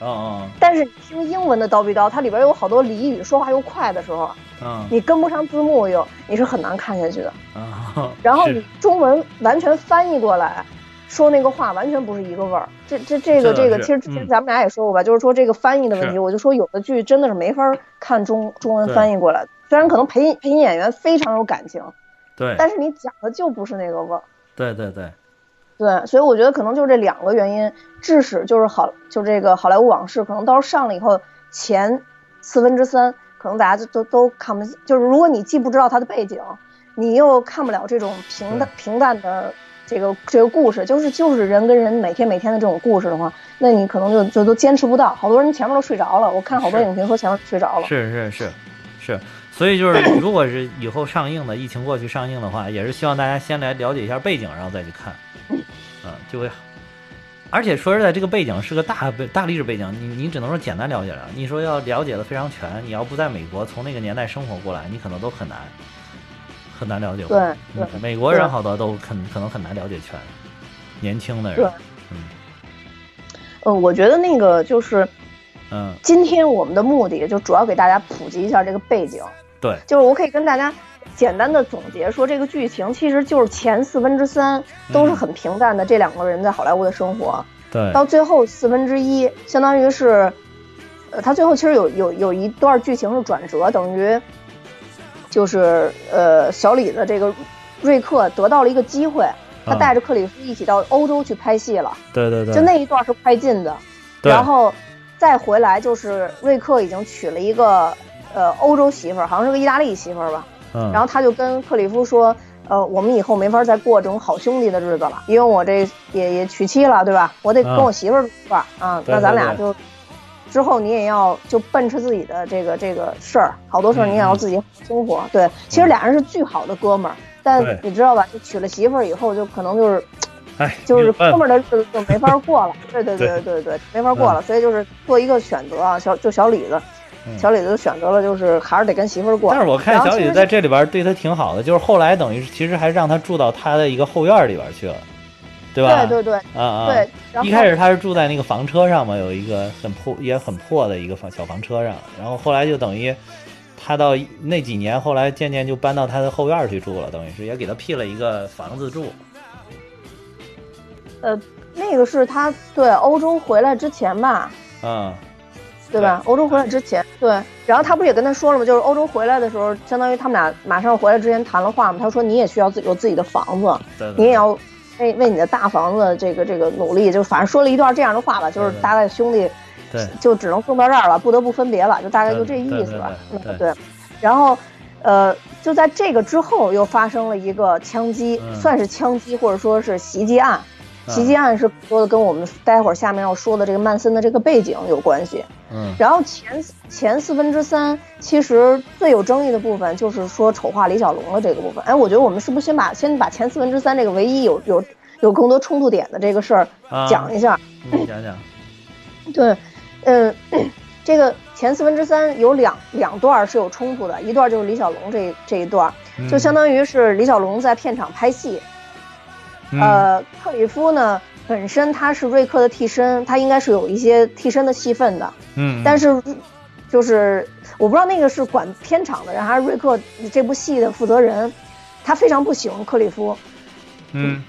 嗯嗯，但是你听英文的叨逼叨，它里边有好多俚语，说话又快的时候，嗯，你跟不上字幕又，你是很难看下去的，嗯、然后你中文完全翻译过来。说那个话完全不是一个味儿，这这这个这个，其实之前咱们俩也说过吧，嗯、就是说这个翻译的问题，我就说有的剧真的是没法看中中文翻译过来，虽然可能配配音演员非常有感情，对，但是你讲的就不是那个味儿，对对对，对，所以我觉得可能就这两个原因，致使就是好就这个《好莱坞往事》可能到时候上了以后，前四分之三可能大家就都都看不，就是如果你既不知道它的背景，你又看不了这种平淡平淡的。这个这个故事就是就是人跟人每天每天的这种故事的话，那你可能就就都坚持不到。好多人前面都睡着了，我看好多影评说前面睡着了。是是是，是，所以就是如果是以后上映的，疫情过去上映的话，也是希望大家先来了解一下背景，然后再去看，嗯、呃，就会。而且说实在，这个背景是个大大历史背景，你你只能说简单了解了。你说要了解的非常全，你要不在美国从那个年代生活过来，你可能都很难。很难了解，对，对，嗯、美国人好多都很可能很难了解全，年轻的人，嗯，呃，我觉得那个就是，嗯，今天我们的目的就主要给大家普及一下这个背景，对，就是我可以跟大家简单的总结说，这个剧情其实就是前四分之三都是很平淡的，这两个人在好莱坞的生活，对，到最后四分之一，相当于是，呃，他最后其实有有有一段剧情是转折，等于。就是呃，小李的这个瑞克得到了一个机会，他带着克里夫一起到欧洲去拍戏了。对对对，就那一段是快进的，然后再回来就是瑞克已经娶了一个呃欧洲媳妇儿，好像是个意大利媳妇儿吧。嗯，然后他就跟克里夫说，呃，我们以后没法再过这种好兄弟的日子了，因为我这也也娶妻了，对吧？我得跟我媳妇儿住一块儿啊，那咱俩就。之后你也要就奔驰自己的这个这个事儿，好多事儿你也要自己生活。嗯、对，其实俩人是巨好的哥们儿，但你知道吧？就娶了媳妇儿以后，就可能就是，哎，就是哥们儿的日子就没法过了。对对对对对，没法过了。嗯、所以就是做一个选择啊，小就小李子，嗯、小李子选择了就是还是得跟媳妇儿过。但是我看小李子在这里边对他挺好的，就是后来等于是其实还让他住到他的一个后院里边去了。对吧？对对对，啊啊！对，然后一开始他是住在那个房车上嘛，有一个很破也很破的一个房小房车上，然后后来就等于他到那几年，后来渐渐就搬到他的后院去住了，等于是也给他辟了一个房子住。呃，那个是他对欧洲回来之前吧？嗯，对吧？对，欧洲回来之前，对。然后他不是也跟他说了吗？就是欧洲回来的时候，相当于他们俩马上回来之前谈了话嘛。他说你也需要自有自己的房子，对对对，你也要为为你的大房子这个这个努力。就反正说了一段这样的话吧，就是大概兄弟，对，就只能送到这儿了，不得不分别了，就大概就这意思吧。对对对对对，嗯，对。然后，呃，就在这个之后又发生了一个枪击，嗯，算是枪击或者说是袭击案。袭击案是说的跟我们待会儿下面要说的这个曼森的这个背景有关系。嗯，然后前前四分之三，其实最有争议的部分就是说丑化李小龙的这个部分。哎，我觉得我们是不是先把先把前四分之三这个唯一有有有更多冲突点的这个事儿讲一下？啊，你讲讲。对，嗯，这个前四分之三有两两段是有冲突的，一段就是李小龙这这一段，就相当于是李小龙在片场拍戏。嗯，呃，克里夫呢本身他是瑞克的替身，他应该是有一些替身的戏份的。嗯，但是就是我不知道那个是管片场的人还是瑞克这部戏的负责人，他非常不喜欢克里夫。嗯，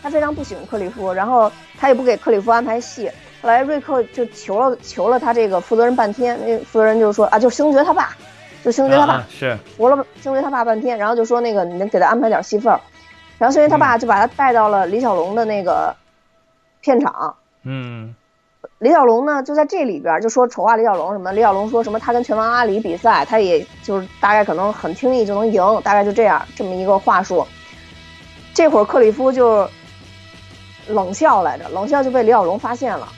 他非常不喜欢克里夫，然后他也不给克里夫安排戏。后来瑞克就求了求了他这个负责人半天，那负责人就说啊，就星爵他爸，就星爵他爸，啊，是服了星爵他爸半天，然后就说那个你能给他安排点戏份。然后所以他爸就把他带到了李小龙的那个片场。嗯，李小龙呢就在这里边就说丑化李小龙什么，李小龙说什么他跟拳王阿里比赛，他也就是大概可能很轻易就能赢，大概就这样这么一个话术。这会儿克里夫就冷笑来着，冷笑就被李小龙发现了，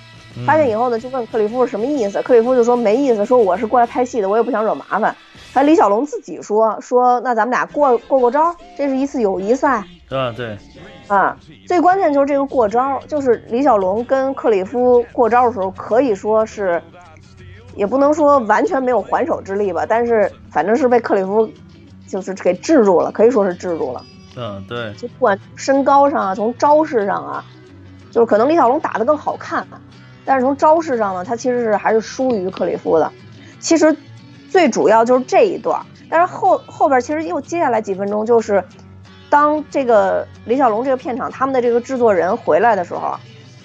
发现以后呢就问克里夫是什么意思，克里夫就说没意思，说我是过来拍戏的，我也不想惹麻烦。还李小龙自己说说那咱们俩过过过招，这是一次友谊赛。啊，对，啊，最关键就是这个过招，就是李小龙跟克里夫过招的时候，可以说是，也不能说完全没有还手之力吧，但是反正是被克里夫就是给制住了，可以说是制住了。嗯，对，就不管身高上啊，从招式上啊，就是可能李小龙打得更好看，但是从招式上呢，他其实是还是输于克里夫的。其实最主要就是这一段，但是后后边其实又接下来几分钟就是。当这个李小龙这个片场他们的这个制作人回来的时候，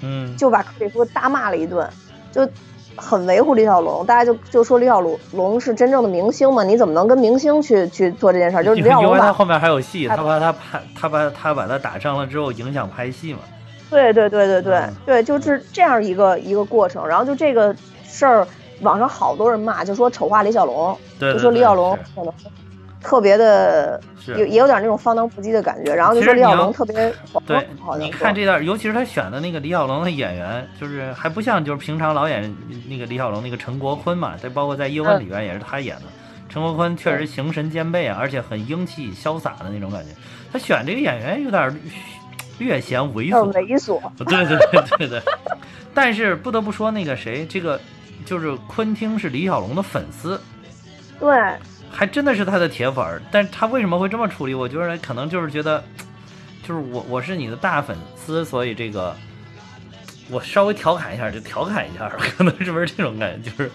嗯，就把克里夫大骂了一顿，就很维护李小龙，大家就就说李小龙是真正的明星嘛，你怎么能跟明星去去做这件事儿？就是李小龙因为他后面还有戏，他把他拍，他把他把他打伤了之后影响拍戏嘛。对对对对对，嗯，对，就是这样一个一个过程。然后就这个事儿，网上好多人骂，就说丑化李小龙，对对对对，就说李小龙可能特别的有也有点那种放荡不羁的感觉，然后就说李小龙特别对，你看这段，尤其是他选的那个李小龙的演员，就是还不像就是平常老演那个李小龙那个陈国坤嘛，对，包括在叶问里边也是他演的，嗯，陈国坤确实形神兼备啊，而且很英气潇洒的那种感觉。他选这个演员有点略显猥琐，猥琐，对对对对对。但是不得不说那个谁，这个就是昆汀是李小龙的粉丝，对。还真的是他的铁粉，但是他为什么会这么处理？我觉得可能就是觉得，就是我我是你的大粉丝，所以这个我稍微调侃一下就调侃一下，可能是不是这种感觉？就是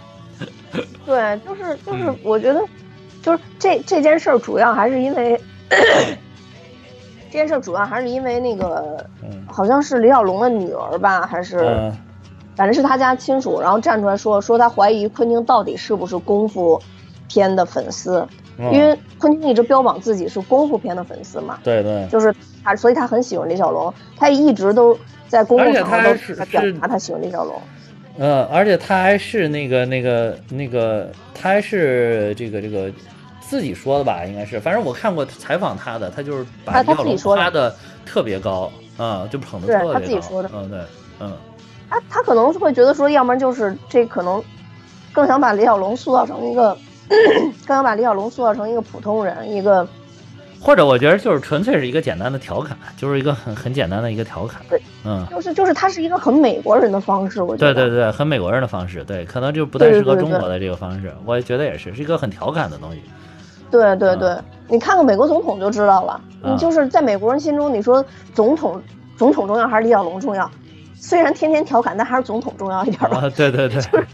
对，就是就是，我觉得、嗯、就是这这件事儿主要还是因为咳咳这件事儿主要还是因为那个、嗯、好像是李小龙的女儿吧，还是、嗯、反正是他家亲属，然后站出来说说他怀疑昆汀到底是不是功夫片的粉丝，因为昆汀一直标榜自己是功夫片的粉丝嘛，嗯、对对，就是他，所以他很喜欢李小龙，他也一直都在公共场合都是表达他喜欢李小龙。嗯，而且他还是那个那个那个，他还是这个这个自己说的吧，应该是，反正我看过采访他的，他就是把李小龙夸的特别高啊，就捧的特别高。对，他自己说的。嗯，对，嗯。他他可能会觉得说，要不然就是这可能更想把李小龙塑造成一个。刚刚把李小龙塑造成一个普通人，一个，或者我觉得就是纯粹是一个简单的调侃，就是一个很很简单的一个调侃。对，嗯，就是就是他是一个很美国人的方式，我觉得。对对对，很美国人的方式，对，可能就不太适合中国的这个方式。对对对对，我觉得也是，是一个很调侃的东西。对对对，嗯、你看看美国总统就知道了，嗯、你就是在美国人心中，你说总统总统重要还是李小龙重要？虽然天天调侃，但还是总统重要一点吧。啊，对对对。就是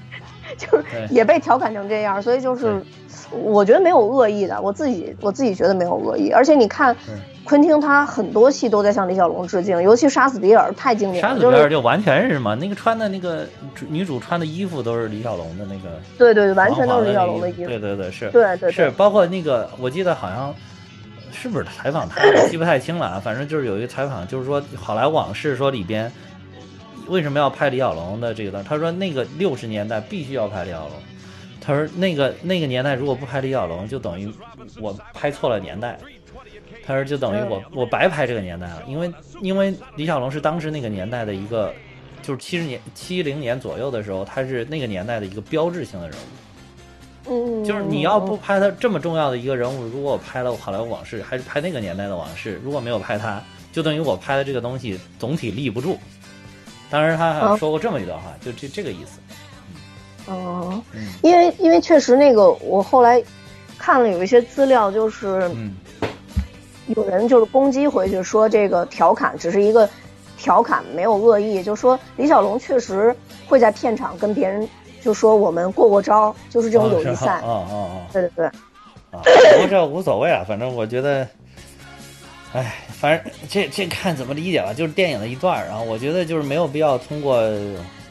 就是也被调侃成这样，所以就是我觉得没有恶意的，我自己我自己觉得没有恶意。而且你看昆汀他很多戏都在向李小龙致敬，尤其杀死比尔太经典了。杀死比尔就完全是嘛，那个穿的那个女主穿的衣服都是李小龙的那个。对对对，完全都是李小龙的衣服。对对对，是。对对对，是包括那个，我记得好像是不是采访他，我记不太清了啊。反正就是有一个采访，就是说《好莱坞往事》说里边为什么要拍李小龙的这个段，他说那个六十年代必须要拍李小龙。他说那个那个年代如果不拍李小龙，就等于我拍错了年代。他说就等于我我白拍这个年代了，因为因为李小龙是当时那个年代的一个，就是七十年七零年左右的时候，他是那个年代的一个标志性的人物。嗯，就是你要不拍他这么重要的一个人物，如果我拍了《好莱坞往事》，还是拍那个年代的往事，如果没有拍他，就等于我拍的这个东西总体立不住。当时他还说过这么一段话，就这这个意思。哦、嗯，因为因为确实那个我后来看了有一些资料，就是嗯。有人就是攻击回去说这个调侃只是一个调侃，没有恶意，就说李小龙确实会在片场跟别人就说我们过过招，就是这种友谊赛。哦哦哦，对对对，啊，我这无所谓啊，反正我觉得，哎，反正这这看怎么理解吧，就是电影的一段，然后我觉得就是没有必要通过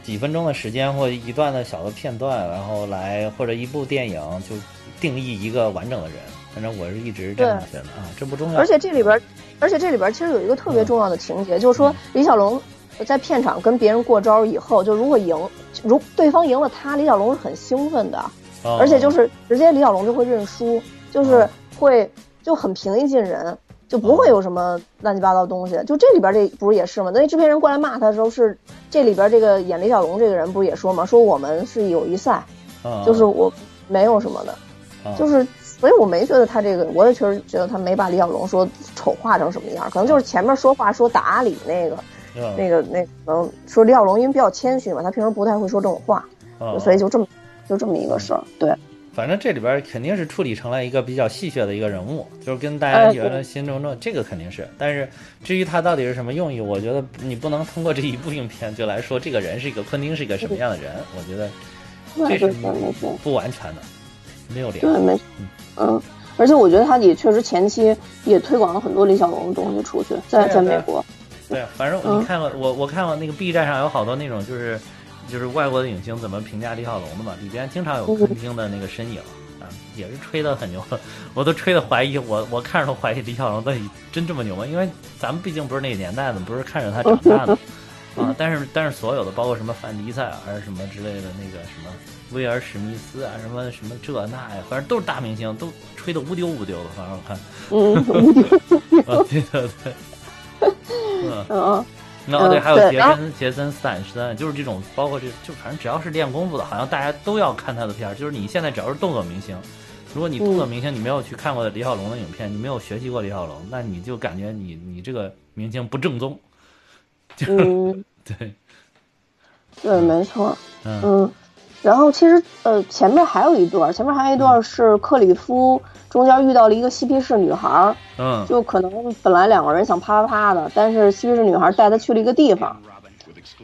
几分钟的时间或一段的小的片段，然后来或者一部电影就定义一个完整的人。反正我是一直这样觉得啊，这不重要。而且这里边，而且这里边其实有一个特别重要的情节，嗯、就是说李小龙在片场跟别人过招以后，就如果赢，如对方赢了他，李小龙是很兴奋的，哦、而且就是直接李小龙就会认输，就是会、哦、就很平易近人，就不会有什么乱七八糟的东西。就这里边这不是也是吗？那制片人过来骂他的时候是，是这里边这个演李小龙这个人不是也说吗？说我们是友谊赛，哦、就是我没有什么的，哦、就是。所以我没觉得他这个，我也确实觉得他没把李小龙说丑化成什么样，可能就是前面说话说打理那个、嗯、那个那可能说李小龙因为比较谦虚嘛，他平时不太会说这种话，嗯、所以就这么就这么一个事儿。对，反正这里边肯定是处理成了一个比较戏谑的一个人物，就是跟大家原来心中的、哎、这个肯定是，但是至于他到底是什么用意，我觉得你不能通过这一部影片就来说这个人是一个昆汀是一个什么样的人，我觉得这是不完全的，没有对没。嗯嗯，而且我觉得他也确实前期也推广了很多李小龙的东西出去，在、啊、在美国。对、啊，反正你看了、嗯、我我看了那个 B 站上有好多那种就是就是外国的影星怎么评价李小龙的嘛，里边经常有昆汀的那个身影、嗯、啊，也是吹得很牛，我都吹得怀疑，我我看着都怀疑李小龙到底真这么牛吗？因为咱们毕竟不是那个年代的，不是看着他长大的、嗯、啊。但是但是所有的，包括什么范迪塞尔还是什么之类的那个什么。威尔史密斯啊，什么什么这那呀，反正都是大明星，都吹得乌丢乌丢的。反正我看，嗯，啊，对对对，嗯，嗯，然后对，还有杰森杰森斯坦森，就是这种，包括这就反正只要是练功夫的，好像大家都要看他的片儿。就是你现在只要是动作明星，如果你动作明星你没有去看过李小龙的影片，你没有学习过李小龙，那你就感觉你你这个明星不正宗。嗯，对，对，没错，嗯。然后其实呃前面还有一段，前面还有一段是克里夫中间遇到了一个嬉皮士女孩，嗯，就可能本来两个人想啪啪啪的，但是嬉皮士女孩带他去了一个地方，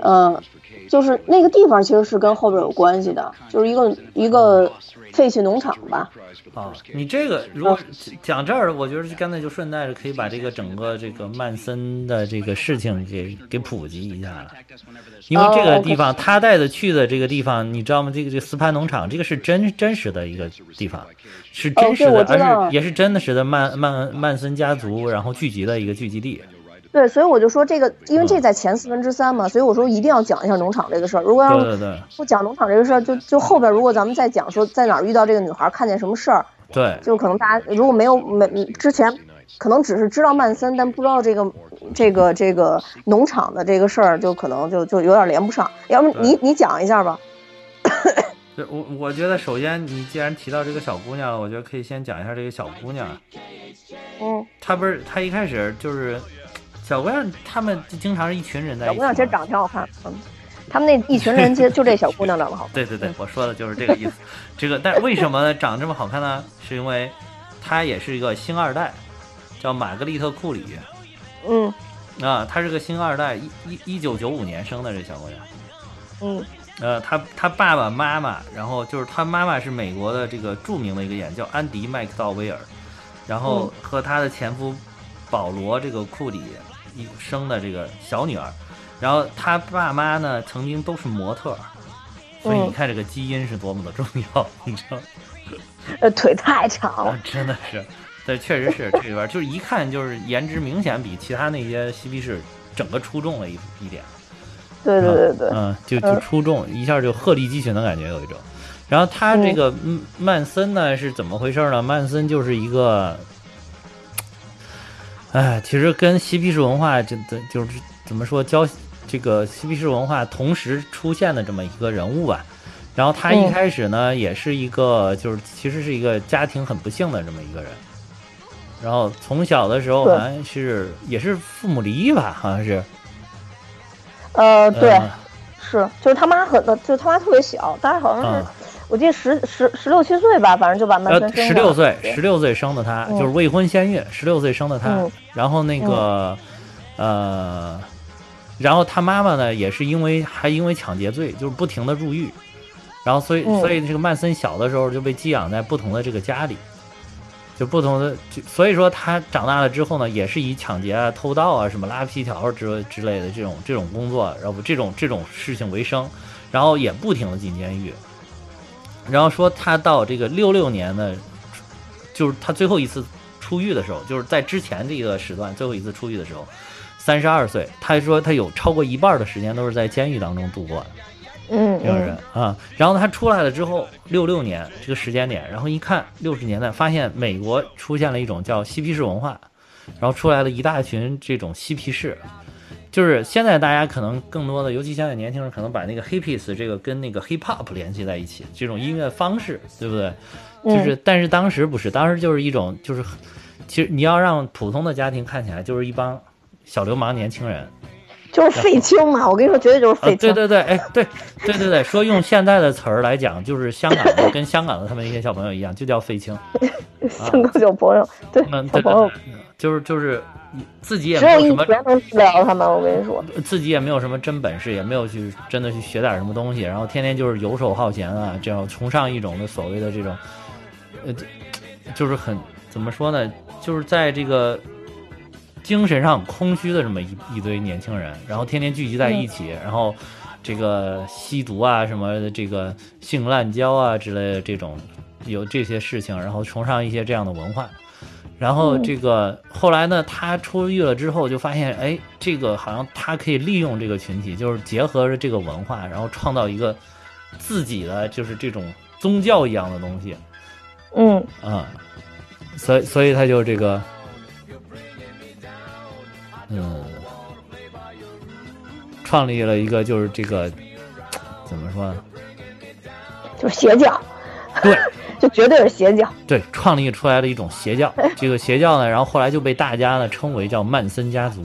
嗯、呃，就是那个地方其实是跟后边有关系的，就是一个一个废弃农场吧。啊，你这个如果讲这儿，我觉得刚才就顺带着可以把这个整个这个曼森的这个事情给给普及一下了。因为这个地方、oh, okay. 他带着去的这个地方，你知道吗？这个这个斯潘农场，这个是真真实的一个地方，是真实的， oh, 而是也是真的实的曼曼曼森家族然后聚集的一个聚集地。对，所以我就说这个，因为这在前四分之三嘛，嗯、所以我说一定要讲一下农场这个事儿。如果要不讲农场这个事儿，就就后边如果咱们再讲说在哪儿遇到这个女孩，看见什么事儿，对，就可能大家如果没有没之前。可能只是知道曼森，但不知道这个这个这个农场的这个事儿，就可能就就有点连不上。要不你你讲一下吧。我我觉得首先你既然提到这个小姑娘了，我觉得可以先讲一下这个小姑娘。嗯，她不是她一开始就是小姑娘，他们经常是一群人在一起。小姑娘其实长得挺好看，嗯，他们那一群人其实就这小姑娘长得好看。对对对，我说的就是这个意思。这个但为什么长这么好看呢？是因为她也是一个星二代。叫玛格丽特·库里，嗯，啊，她是个星二代，一一一九九五年生的这小姑娘，嗯，呃，她她爸爸妈妈，然后就是她妈妈是美国的这个著名的一个演员叫安迪·麦克道威尔，然后和她的前夫保罗这个库里生的这个小女儿，然后他爸妈呢曾经都是模特，所以你看这个基因是多么的重要，你知道？呃，腿太长了，真的是，对，确实是这里边就是一看就是颜值明显比其他那些嬉皮士整个出众了一一点。对对对对，嗯，就就出众一下就鹤立鸡群的感觉有一种。然后他这个曼森呢是怎么回事呢？曼森就是一个，哎，其实跟嬉皮士文化这就是怎么说交这个嬉皮士文化同时出现的这么一个人物吧。然后他一开始呢也是一个就是其实是一个家庭很不幸的这么一个人。然后从小的时候好像是也是父母离异吧，好像是。呃，对，嗯、是，就是他妈很，就是他妈特别小，大概好像是，嗯、我记得十十十六七岁吧，反正就把曼森生十六岁，十六岁生的他，嗯、就是未婚先孕，十六岁生的他。嗯、然后那个，嗯、呃，然后他妈妈呢，也是因为还因为抢劫罪，就是不停的入狱，然后所以、嗯、所以这个曼森小的时候就被寄养在不同的这个家里，就不同的，就所以说他长大了之后呢，也是以抢劫啊、偷盗啊、什么拉皮条之之类的这种这种工作，然后这种这种事情为生，然后也不停的进监狱。然后说他到这个六六年呢，就是他最后一次出狱的时候，就是在之前这个时段最后一次出狱的时候，三十二岁。他说他有超过一半的时间都是在监狱当中度过的。嗯，这个人啊，然后他出来了之后，六六年这个时间点，然后一看六十年代，发现美国出现了一种叫嬉皮士文化，然后出来了一大群这种嬉皮士，就是现在大家可能更多的，尤其现在年轻人可能把那个 hippies 这个跟那个 hip hop 联系在一起，这种音乐方式，对不对？就是，但是当时不是，当时就是一种就是，其实你要让普通的家庭看起来就是一帮小流氓年轻人。就是废青嘛，我跟你说，绝对就是废青、啊。对对对，哎，对对对对，说用现在的词儿来讲，就是香港的跟香港的他们一些小朋友一样，就叫废青。香港小朋友，对，小朋友，就是就是自己也没有什么，只有一年能治疗他们，我跟你说，自己也没有什么真本事，也没有去真的去学点什么东西，然后天天就是游手好闲啊，这样崇尚一种的所谓的这种，呃，就是很怎么说呢，就是在这个。精神上空虚的这么一一堆年轻人，然后天天聚集在一起，然后这个吸毒啊什么的，这个性滥交啊之类的这种有这些事情，然后崇尚一些这样的文化。然后这个后来呢，他出狱了之后就发现，哎，这个好像他可以利用这个群体，就是结合着这个文化，然后创造一个自己的就是这种宗教一样的东西。嗯啊，所以所以他就这个。嗯，创立了一个就是这个怎么说呢，就是邪教，对，就绝对是邪教，对，创立出来了一种邪教。这个邪教呢，然后后来就被大家呢称为叫曼森家族，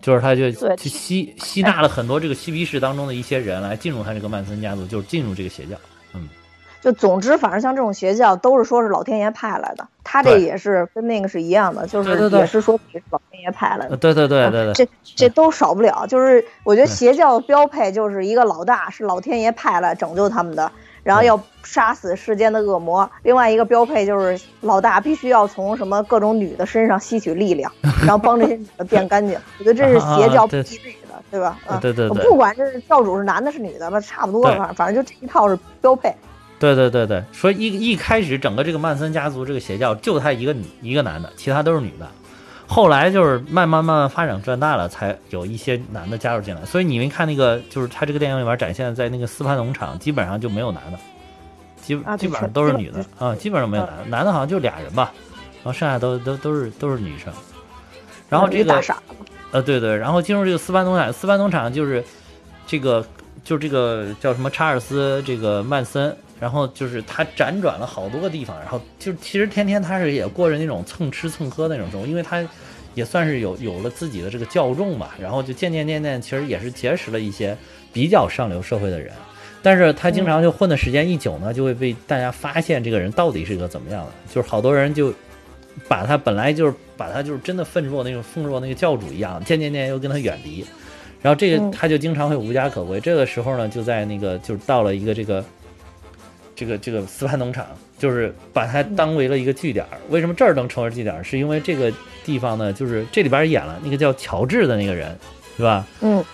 就是他就去吸吸纳了很多这个嬉皮士当中的一些人来进入他这个曼森家族，就是进入这个邪教。嗯，就总之，反正像这种邪教都是说是老天爷派来的，他这也是跟那个是一样的，就是也是说是老天爷派来的。对对对对对，这这都少不了。就是我觉得邪教的标配就是一个老大是老天爷派来拯救他们的，然后要杀死世间的恶魔。另外一个标配就是老大必须要从什么各种女的身上吸取力量，然后帮这些女的变干净。我觉得这是邪教必备的，对吧？啊，对对对，不管是教主是男的是女的吧，差不多吧，反正就这一套是标配。对对对对，所以一一开始整个这个曼森家族这个邪教就他一个一个男的，其他都是女的。后来就是慢慢慢慢发展壮大了，才有一些男的加入进来。所以你们看那个，就是他这个电影里面展现在那个斯潘农场，基本上就没有男的，基基本上都是女的啊，基本上没有男的，男的好像就俩人吧，然后剩下都都都是都是女生。然后这个呃对对，然后进入这个斯潘农场，斯潘农场就是这个就这个叫什么查尔斯这个曼森。然后就是他辗转了好多个地方，然后就其实天天他是也过着那种蹭吃蹭喝那种生活，因为他也算是有有了自己的这个教众吧，然后就渐渐渐渐其实也是结识了一些比较上流社会的人，但是他经常就混的时间一久呢，就会被大家发现这个人到底是个怎么样的，就是好多人就把他本来就是把他就是真的奉若那种奉若那个教主一样，渐渐渐又跟他远离，然后这个他就经常会无家可归。这个时候呢，就在那个就是到了一个这个。这个这个斯潘农场，就是把它当为了一个据点。为什么这儿能成为据点？是因为这个地方呢，就是这里边演了那个叫乔治的那个人，是吧？嗯，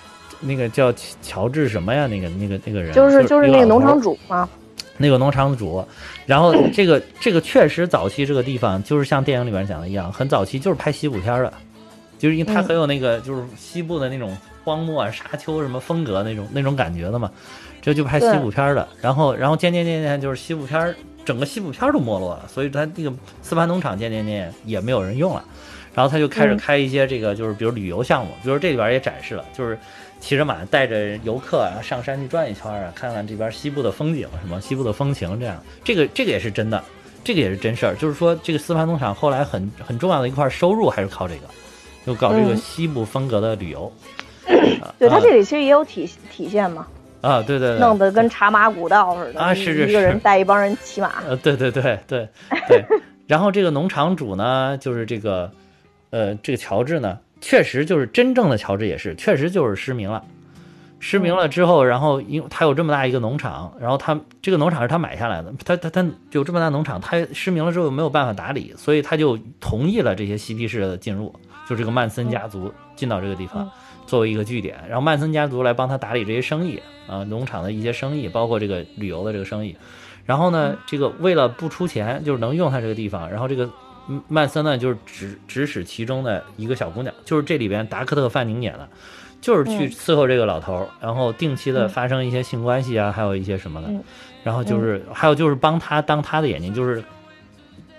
那个叫乔治什么呀？那个那个那个人，就是就是那个农场主嘛。那个农场主，然后这个这个确实早期这个地方就是像电影里面讲的一样，很早期就是拍西部片的，就是因为它很有那个就是西部的那种荒漠、沙丘什么风格那种那种感觉的嘛，这就拍西部片的。然后然后渐渐渐渐就是西部片整个西部片都没落了，所以它那个斯潘农场渐渐渐也没有人用了，然后他就开始开一些这个就是比如旅游项目，比如这里边也展示了，就是骑着马带着游客啊上山去转一圈啊，看看这边西部的风景，什么西部的风情，这样这个这个也是真的，这个也是真事儿。就是说这个斯潘农场后来很很重要的一块收入还是靠这个，就搞这个西部风格的旅游。嗯啊、对，它这里其实也有体体现嘛。啊，对对对，弄得跟茶马古道似的啊，是是是，一个人带一帮人骑马。呃，对对对对对。然后这个农场主呢，就是这个呃这个乔治呢。确实就是真正的乔治也是，确实就是失明了，失明了之后，然后因为他有这么大一个农场，然后他这个农场是他买下来的，他他他有这么大农场，他失明了之后没有办法打理，所以他就同意了这些嬉皮士的进入，就这个曼森家族进到这个地方作为一个据点，然后曼森家族来帮他打理这些生意啊，农场的一些生意，包括这个旅游的这个生意。然后呢，这个为了不出钱，就是能用他这个地方，然后这个。曼森呢，就是指指使其中的一个小姑娘，就是这里边达科特·范宁演的，就是去伺候这个老头、嗯、然后定期的发生一些性关系啊，嗯、还有一些什么的，然后就是、嗯、还有就是帮他当他的眼睛，就是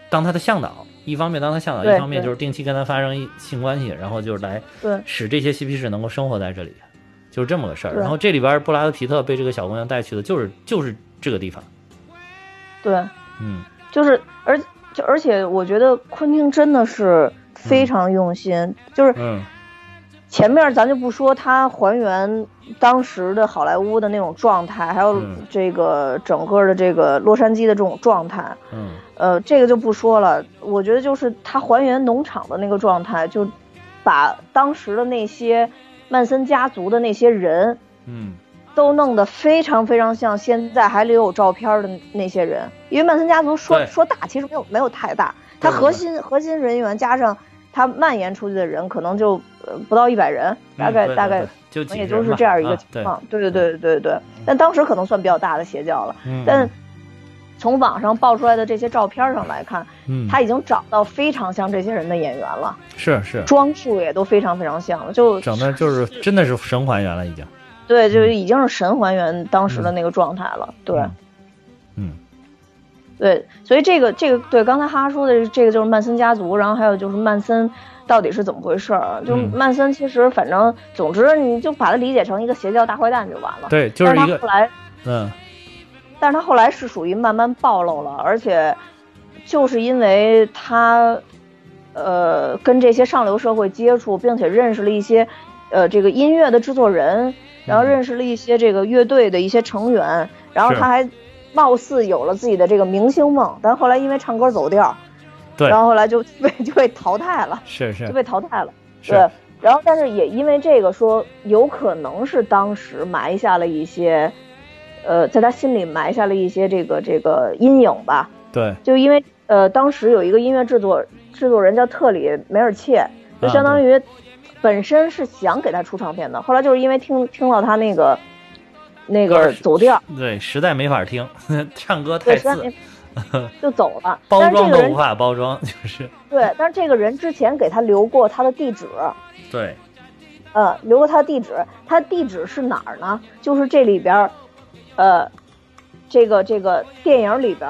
当他的向导，一方面当他向导，一方面就是定期跟他发生性关系，然后就是来使这些嬉皮士能够生活在这里，就是这么个事儿。然后这里边布拉德·皮特被这个小姑娘带去的，就是就是这个地方。对，嗯，就是而。就而且我觉得昆汀真的是非常用心，嗯、就是前面咱就不说他还原当时的好莱坞的那种状态，还有这个整个的这个洛杉矶的这种状态，嗯，呃，这个就不说了。我觉得就是他还原农场的那个状态，就把当时的那些曼森家族的那些人，嗯。都弄得非常非常像现在还留有照片的那些人，因为曼森家族说说大其实没有没有太大，他核心核心人员加上他蔓延出去的人可能就、呃、不到一百人，大概、嗯、大概就也就是这样一个情况、啊、对对对对对对、嗯、但当时可能算比较大的邪教了、嗯、但从网上爆出来的这些照片上来看、嗯、他已经找到非常像这些人的演员了，是是，装束也都非常非常像了，就整的就是真的是神还原了已经。对，就是已经是神还原当时的那个状态了。对，嗯，对，所以这个这个对刚才哈说的这个就是曼森家族，然后还有就是曼森到底是怎么回事儿？就曼森其实反正总之你就把它理解成一个邪教大坏蛋就完了。对，就是一个。但是他后来，嗯，但是他后来是属于慢慢暴露了，而且就是因为他呃跟这些上流社会接触，并且认识了一些呃这个音乐的制作人。然后认识了一些这个乐队的一些成员，然后他还貌似有了自己的这个明星梦，但后来因为唱歌走调，对，然后后来就被就被淘汰了，是是，就被淘汰了，对。然后但是也因为这个说，有可能是当时埋下了一些，呃，在他心里埋下了一些这个这个阴影吧。对，就因为呃，当时有一个音乐制作制作人叫特里梅尔切，就相当于。本身是想给他出唱片的，后来就是因为听听到他那个那个走调，对，实在没法听，呵呵，唱歌太次，就走了，包装都无法包装，就是对。但是这个人之前给他留过他的地址，对，呃，留过他的地址，他地址是哪儿呢？就是这里边，呃，这个这个电影里边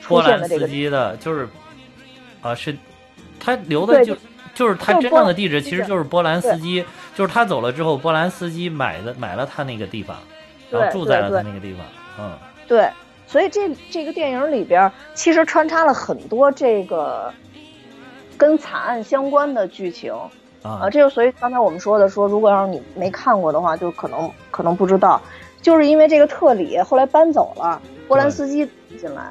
出现的这个波兰斯基的，就是啊，是他留的就。就是他真正的地址其实就是波兰斯基，就是他走了之后波兰斯基买的买了他那个地方，然后住在了他那个地方。嗯，对，所以这这个电影里边其实穿插了很多这个跟惨案相关的剧情啊、呃、这就所以刚才我们说的说如果要是你没看过的话就可能可能不知道，就是因为这个特里后来搬走了，波兰斯基进来。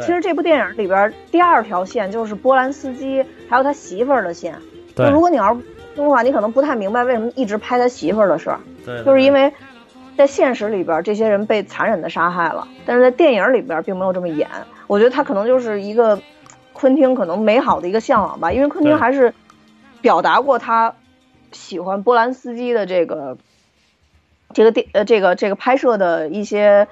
其实这部电影里边第二条线就是波兰斯基还有他媳妇儿的线。对，如果你要是听的话，你可能不太明白为什么一直拍他媳妇儿的事儿。对，就是因为在现实里边这些人被残忍的杀害了，但是在电影里边并没有这么演。我觉得他可能就是一个昆汀可能美好的一个向往吧，因为昆汀还是表达过他喜欢波兰斯基的这个这个电呃这个这个拍摄的一些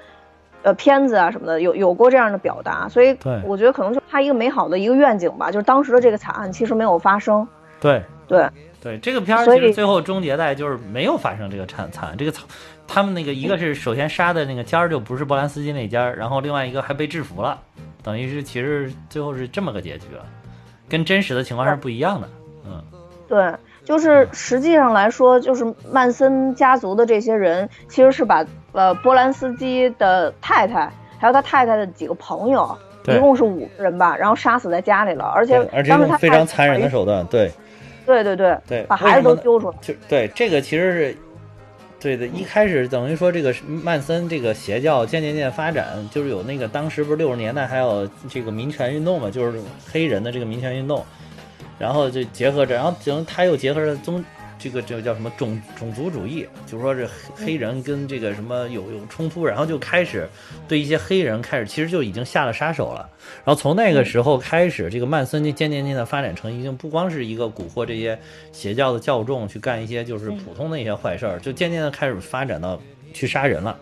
呃片子啊什么的，有有过这样的表达，所以我觉得可能就是他一个美好的一个愿景吧，就是当时的这个惨案其实没有发生。对对对，这个片儿其实最后终结在就是没有发生这个惨惨这个他们那个一个是首先杀的那个家就不是波兰斯基那家，然后另外一个还被制服了，等于是其实最后是这么个结局了，跟真实的情况是不一样的。嗯，对，就是实际上来说，就是曼森家族的这些人其实是把呃波兰斯基的太太还有他太太的几个朋友，一共是五个人吧，然后杀死在家里了，而且而且非常残忍的手段，对。对对对对，把孩子都揪出来。就对，这个其实是对的。一开始等于说这个曼森这个邪教渐渐渐发展，就是有那个当时不是六十年代还有这个民权运动嘛，就是黑人的这个民权运动，然后就结合着，然后等他又结合着宗这个这个叫什么种种族主义，就是说这黑人跟这个什么有有冲突，然后就开始对一些黑人开始其实就已经下了杀手了。然后从那个时候开始，这个曼森就渐渐渐的发展成已经不光是一个蛊惑这些邪教的教众去干一些就是普通的一些坏事儿，就渐渐的开始发展到去杀人了。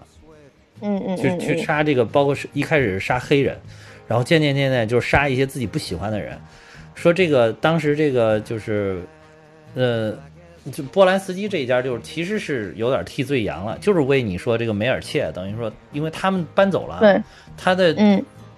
嗯嗯，去去杀这个，包括一开始杀黑人，然后渐渐渐渐就是杀一些自己不喜欢的人。说这个当时这个就是，呃。就波兰斯基这一家就是其实是有点替罪羊了，就是为你说这个梅尔切等于说因为他们搬走了，对，他的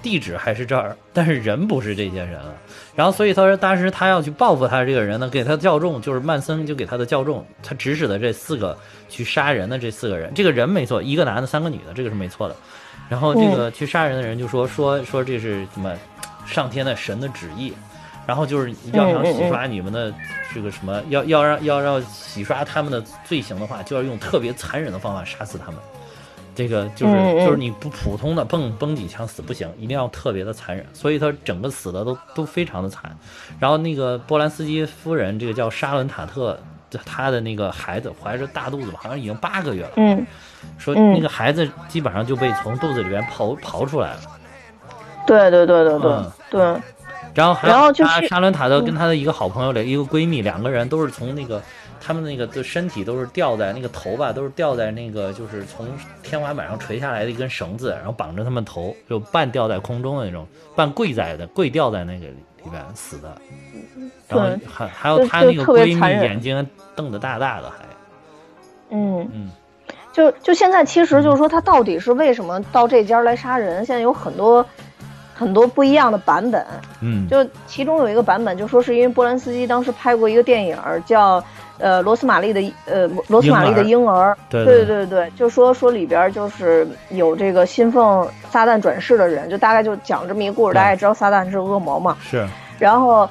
地址还是这儿，但是人不是这些人了，然后所以他说当时他要去报复他这个人呢，给他教众就是曼森就给他的教众他指使的这四个去杀人的这四个人，这个人没错，一个男的三个女的，这个是没错的，然后这个去杀人的人就说说说这是什么上天的神的旨意，然后就是要想洗刷你们的这个什么，要要让要要洗刷他们的罪行的话，就要用特别残忍的方法杀死他们。这个就是就是你不普通的蹦蹦几枪死不行，一定要特别的残忍。所以他整个死的都都非常的惨。然后那个波兰斯基夫人，这个叫沙伦塔特，她的那个孩子怀着大肚子，好像已经八个月了。嗯，说那个孩子基本上就被从肚子里面刨刨出来了。对对对对对、嗯、对。然后还有就是沙伦塔特跟她的一个好朋友的一个闺蜜，两个人都是从那个他们那个的身体都是吊在那个头吧，都是吊在那个就是从天花板上垂下来的一根绳子，然后绑着他们头，就半吊在空中的那种，半跪在的跪吊在那个里边死的。然后还还有她那个闺蜜眼睛瞪得大大的，还嗯嗯，就就现在其实就是说她到底是为什么到这家来杀人，现在有很多。很多不一样的版本，嗯，就其中有一个版本就说是因为波兰斯基当时拍过一个电影叫呃罗斯玛丽的呃罗斯玛丽的婴儿，对对对对，就说说里边就是有这个信奉撒旦转世的人，就大概就讲这么一个故事，大家也知道撒旦是恶魔嘛，是，然后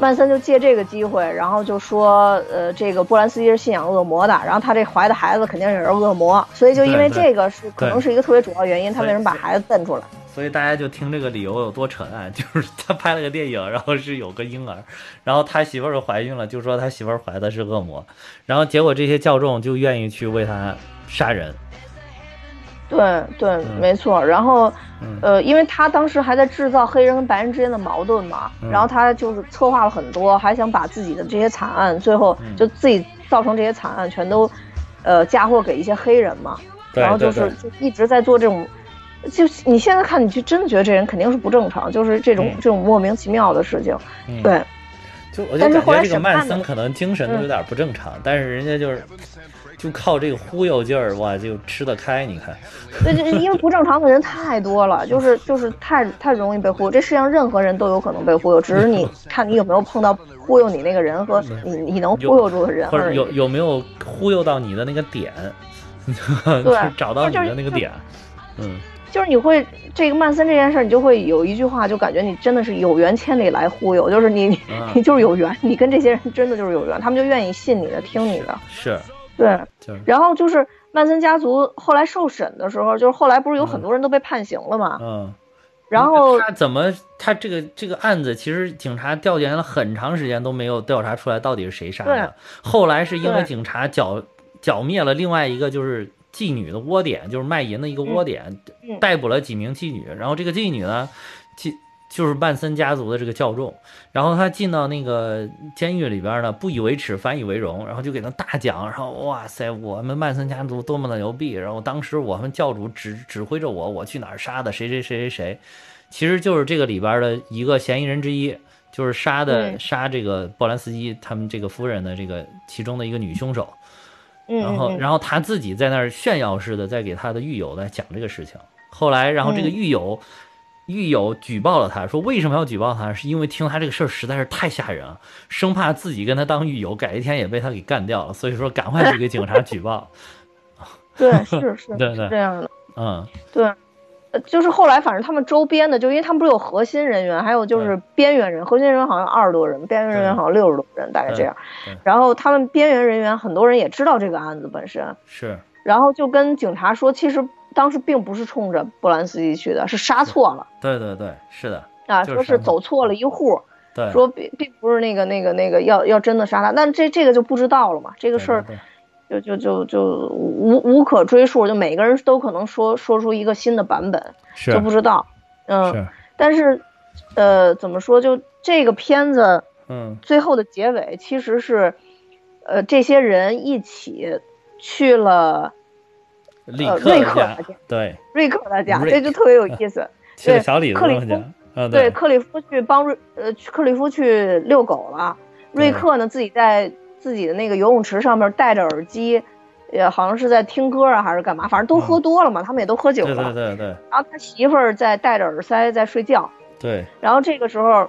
曼森就借这个机会，然后就说呃这个波兰斯基是信仰恶魔的，然后他这怀的孩子肯定也是恶魔，所以就因为这个是可能是一个特别主要原因，他为什么把孩子蹬出来。所以大家就听这个理由有多沉啊，就是他拍了个电影，然后是有个婴儿，然后他媳妇儿怀孕了，就说他媳妇儿怀的是恶魔，然后结果这些教众就愿意去为他杀人。对对、嗯、没错，然后、嗯、呃因为他当时还在制造黑人跟白人之间的矛盾嘛、嗯、然后他就是策划了很多，还想把自己的这些惨案最后就自己造成这些惨案全都呃嫁祸给一些黑人嘛，然后就是就一直在做这种，就你现在看，你就真的觉得这人肯定是不正常，就是这种、嗯、这种莫名其妙的事情，嗯、对。就我就感觉这个曼森可能精神都有点不正常，嗯、但是人家就是就靠这个忽悠劲儿，哇，就吃得开。你看，对，就因为不正常的人太多了，就是就是太太容易被忽悠。这世界上任何人都有可能被忽悠，只是你看你有没有碰到忽悠你那个人和你你能忽悠住的人，或者有有没有忽悠到你的那个点，对，找到你的那个点，嗯。就是你会这个曼森这件事，你就会有一句话，就感觉你真的是有缘千里来忽悠，就是你、嗯、你就是有缘，你跟这些人真的就是有缘，他们就愿意信你的，听你的。是，对。然后就是曼森家族后来受审的时候，就是后来不是有很多人都被判刑了嘛？嗯。嗯，然后他怎么他这个这个案子，其实警察调研了很长时间都没有调查出来到底是谁杀的。后来是因为警察剿剿灭了另外一个就是。妓女的窝点，就是卖淫的一个窝点，逮捕了几名妓女。然后这个妓女呢，妓就是曼森家族的这个教众。然后他进到那个监狱里边呢，不以为耻，反以为荣，然后就给他大讲，然后哇塞，我们曼森家族多么的牛逼！然后当时我们教主指指挥着我，我去哪儿杀的谁谁谁谁谁，其实就是这个里边的一个嫌疑人之一。就是杀的杀这个波兰斯基他们这个夫人的这个其中的一个女凶手，然后然后他自己在那儿炫耀似的在给他的狱友在讲这个事情。后来然后这个狱友狱友举报了他，说为什么要举报他，是因为听他这个事儿实在是太吓人了，生怕自己跟他当狱友改一天也被他给干掉了，所以说赶快去给警察举报。对，是是对对，这样的，嗯，对。就是后来反正他们周边的，就因为他们不是有核心人员还有就是边缘人，核心人员好像二十多人，边缘人员好像六十多人，大概这样。然后他们边缘人员很多人也知道这个案子本身是，然后就跟警察说其实当时并不是冲着波兰斯基去的，是杀错了。对对对，是的啊，说是走错了一户，对，说并并不是那个那个那个要要真的杀他，但这这个就不知道了嘛，这个事儿就就就就无无可追溯，就每个人都可能说说出一个新的版本，就不知道，嗯，是，但是，呃，怎么说？就这个片子，嗯，最后的结尾其实是，呃，这些人一起去了，呃，瑞克大家，对，瑞克大家，这就特别有意思，对，小李子他们家，啊，对，克里夫去帮瑞，呃，克里夫去遛狗了，瑞克呢自己在。自己的那个游泳池上面戴着耳机，也好像是在听歌啊还是干嘛，反正都喝多了嘛，嗯，他们也都喝酒了。对对对对。然后他媳妇儿在戴着耳塞在睡觉。对。然后这个时候，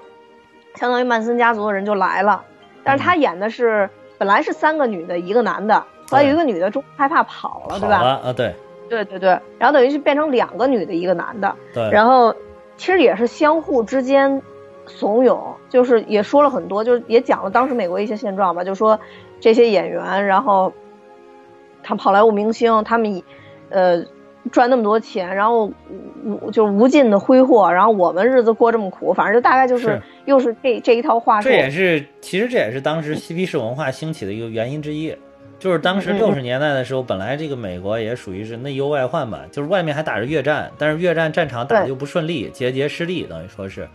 相当于曼森家族的人就来了，但是他演的是，嗯，本来是三个女的一个男的，后来有一个女的中途害怕跑了，对吧？啊，对。对对对，然后等于是变成两个女的一个男的。对。然后其实也是相互之间。怂恿，就是也说了很多，就是也讲了当时美国一些现状吧，就说这些演员，然后他好莱坞明星，他们呃赚那么多钱，然后就无尽的挥霍，然后我们日子过这么苦，反正就大概就是，是又是这这一套话术。这也是其实这也是当时嬉皮士文化兴起的一个原因之一，就是当时六十年代的时候，嗯，本来这个美国也属于是内忧外患吧，就是外面还打着越战，但是越战战场打的又不顺利，节节失利，等于说是。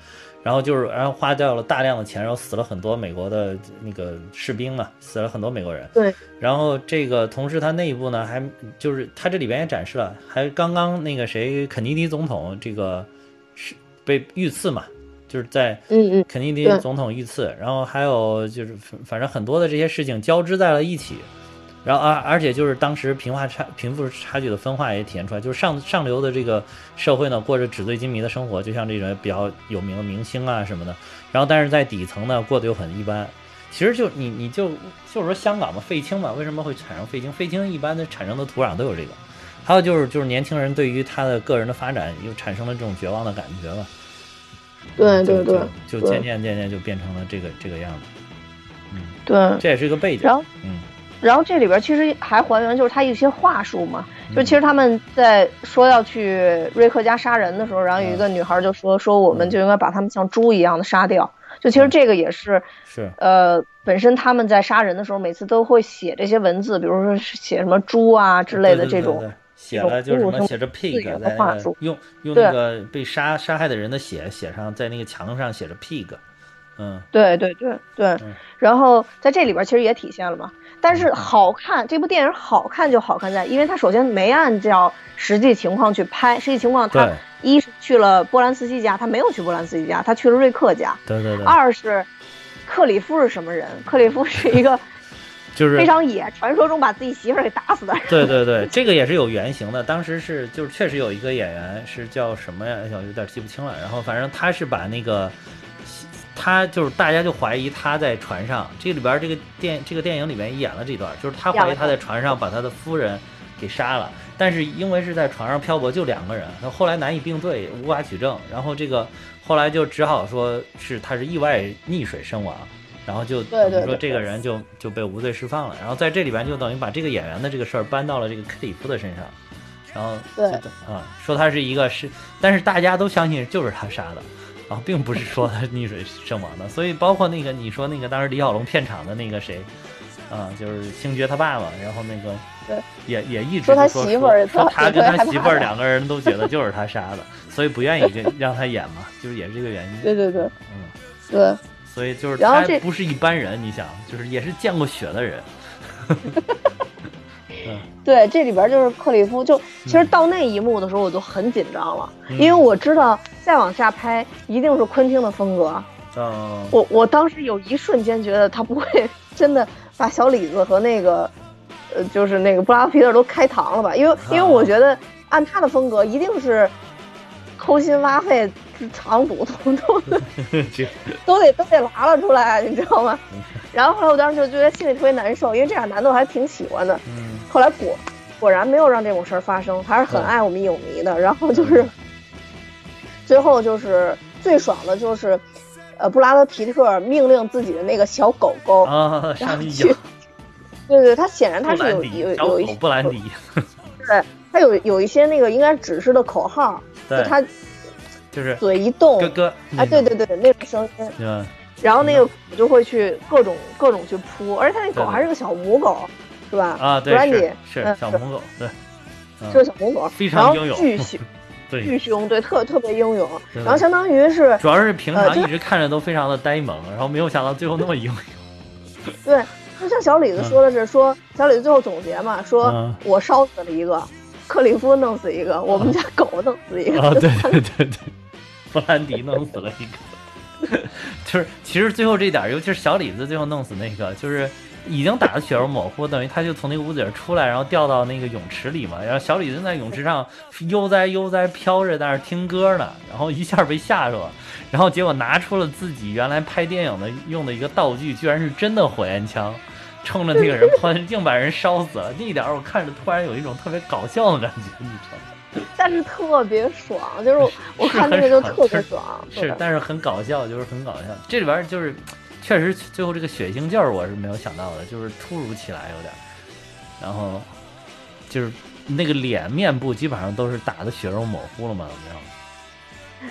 然后就是，然后花掉了大量的钱，然后死了很多美国的那个士兵嘛，死了很多美国人。对。然后这个同时，他内部呢，还就是他这里边也展示了，还刚刚那个谁，肯尼迪总统这个是被遇刺嘛，就是在嗯嗯，肯尼迪总统遇刺，嗯嗯，然后还有就是反正很多的这些事情交织在了一起。然后而、啊、而且就是当时贫化差贫富差距的分化也体现出来，就是上上流的这个社会呢，过着纸醉金迷的生活，就像这种比较有名的明星啊什么的。然后但是在底层呢，过得又很一般。其实就你你就就是说香港嘛，废青嘛，为什么会产生废青？废青一般的产生的土壤都有这个。还有就是就是年轻人对于他的个人的发展又产生了这种绝望的感觉了。对对对，就渐渐渐渐就变成了这个这个样子。嗯，对，这也是一个背景。嗯。然后这里边其实还还原就是他一些话术嘛，就其实他们在说要去瑞克家杀人的时候，然后有一个女孩就说说我们就应该把他们像猪一样的杀掉，就其实这个也是是呃本身他们在杀人的时候每次都会写这些文字，比如说写什么猪啊之类的这种，对对对对对，写了就是什么写着 pig 在那个用用那个被杀杀害的人的血写上，在那个墙上写着 pig。嗯，对对对对，嗯，然后在这里边其实也体现了嘛，但是好看，这部电影好看就好看在，因为它首先没按照实际情况去拍，实际情况它一是去了波兰斯基家，他没有去波兰斯基家，他去了瑞克家，对对对，二是克里夫是什么人？克里夫是一个就是非常野，传说中把自己媳妇给打死的人，对对对，这个也是有原型的，当时是就是确实有一个演员是叫什么呀，有点记不清了，然后反正他是把那个。他就是大家就怀疑他在船上，这里边这个电这个电影里面演了这段，就是他怀疑他在船上把他的夫人给杀了，但是因为是在船上漂泊就两个人，他后来难以并对，无法取证，然后这个后来就只好说是他是意外溺水身亡，然后就等于说这个人就就被无罪释放了，然后在这里边就等于把这个演员的这个事儿搬到了这个克里夫的身上，然后对啊，嗯，说他是一个是，但是大家都相信就是他杀的。啊，并不是说他溺水身亡的，所以包括那个你说那个当时李小龙片场的那个谁，啊，就是星爵他爸爸，然后那个也也一直说他媳妇儿，说他跟他媳妇儿两个人都觉得就是他杀的，所以不愿意让他演嘛，就是也是这个原因。对对对，嗯，对，所以就是他不是一般人，你想，就是也是见过血的人。对，这里边就是克里夫，就其实到那一幕的时候我就很紧张了，嗯、因为我知道再往下拍一定是昆汀的风格。嗯，我我当时有一瞬间觉得他不会真的把小李子和那个。呃，就是那个布拉德皮特都开膛了吧？因为因为我觉得按他的风格，一定是抠心挖肺、肠骨通通的，都得都得拉了出来，你知道吗？然后后来我当时就觉得心里特别难受，因为这俩男的我还挺喜欢的。后来果果然没有让这种事儿发生，还是很爱我们影迷的。然后就是最后就是最爽的就是，呃，布拉德皮特命令自己的那个小狗狗啊，上帝去。对对，他显然他是有有有一布兰迪，对，他有有一些那个应该指示的口号，就他就是嘴一动，哥哥，哎，对对对，那种声音，嗯，然后那个狗就会去各种各种去扑，而且他那狗还是个小母狗，是吧？啊，对，布兰迪是小母狗，对，是个小母狗，非常英勇，巨凶，对，巨凶，对，特特别英勇，然后相当于是，主要是平常一直看着都非常的呆萌，然后没有想到最后那么英勇，对。就像小李子说的是说小李子最后总结嘛，说我烧死了一个，克里夫弄死一个，我们家狗弄死一个，啊，对对对对，布兰迪弄死了一个，就是其实最后这点，尤其是小李子最后弄死那个，就是已经打得血肉模糊，等于他就从那个屋子出来，然后掉到那个泳池里嘛，然后小李子在泳池上悠哉悠哉飘着，在那听歌呢，然后一下被吓着了，然后结果拿出了自己原来拍电影的用的一个道具，居然是真的火焰枪，冲着那个人喷，硬把人烧死了。那一点我看着突然有一种特别搞笑的感觉，你知道吗？但是特别爽，就是我看那个就特别爽，是，是是但是很搞笑，就是很搞笑。这里边就是。确实，最后这个血腥劲儿我是没有想到的，就是突如其来有点，然后就是那个脸面部基本上都是打的血肉模糊了嘛，怎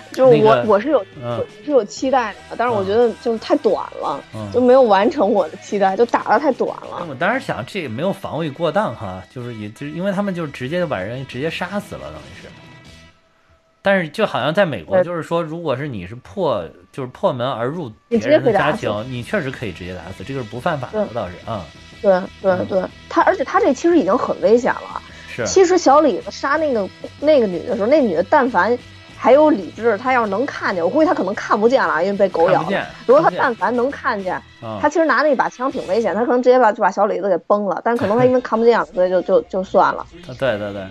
么样？就我、那个、我是有、嗯、是有期待的，但是我觉得就是太短了，嗯、就没有完成我的期待，就打的太短了。嗯、我当时想，这也没有防卫过当哈，就是也就是因为他们就直接就把人直接杀死了，等于是。但是就好像在美国，就是说，如果是你是破，就是破门而入别人的家庭，你确实可以直接打死，这个是不犯法的，倒是啊。对对对，他而且他这其实已经很危险了。是。其实小李子杀那个那个女的时候，那女的但凡还有理智，她要是能看见，我估计她可能看不见了，因为被狗咬了。如果她但凡能看见，她其实拿那把枪挺危险，她可能直接把就把小李子给崩了。但可能她因为看不见，所以就就就算了。对对对。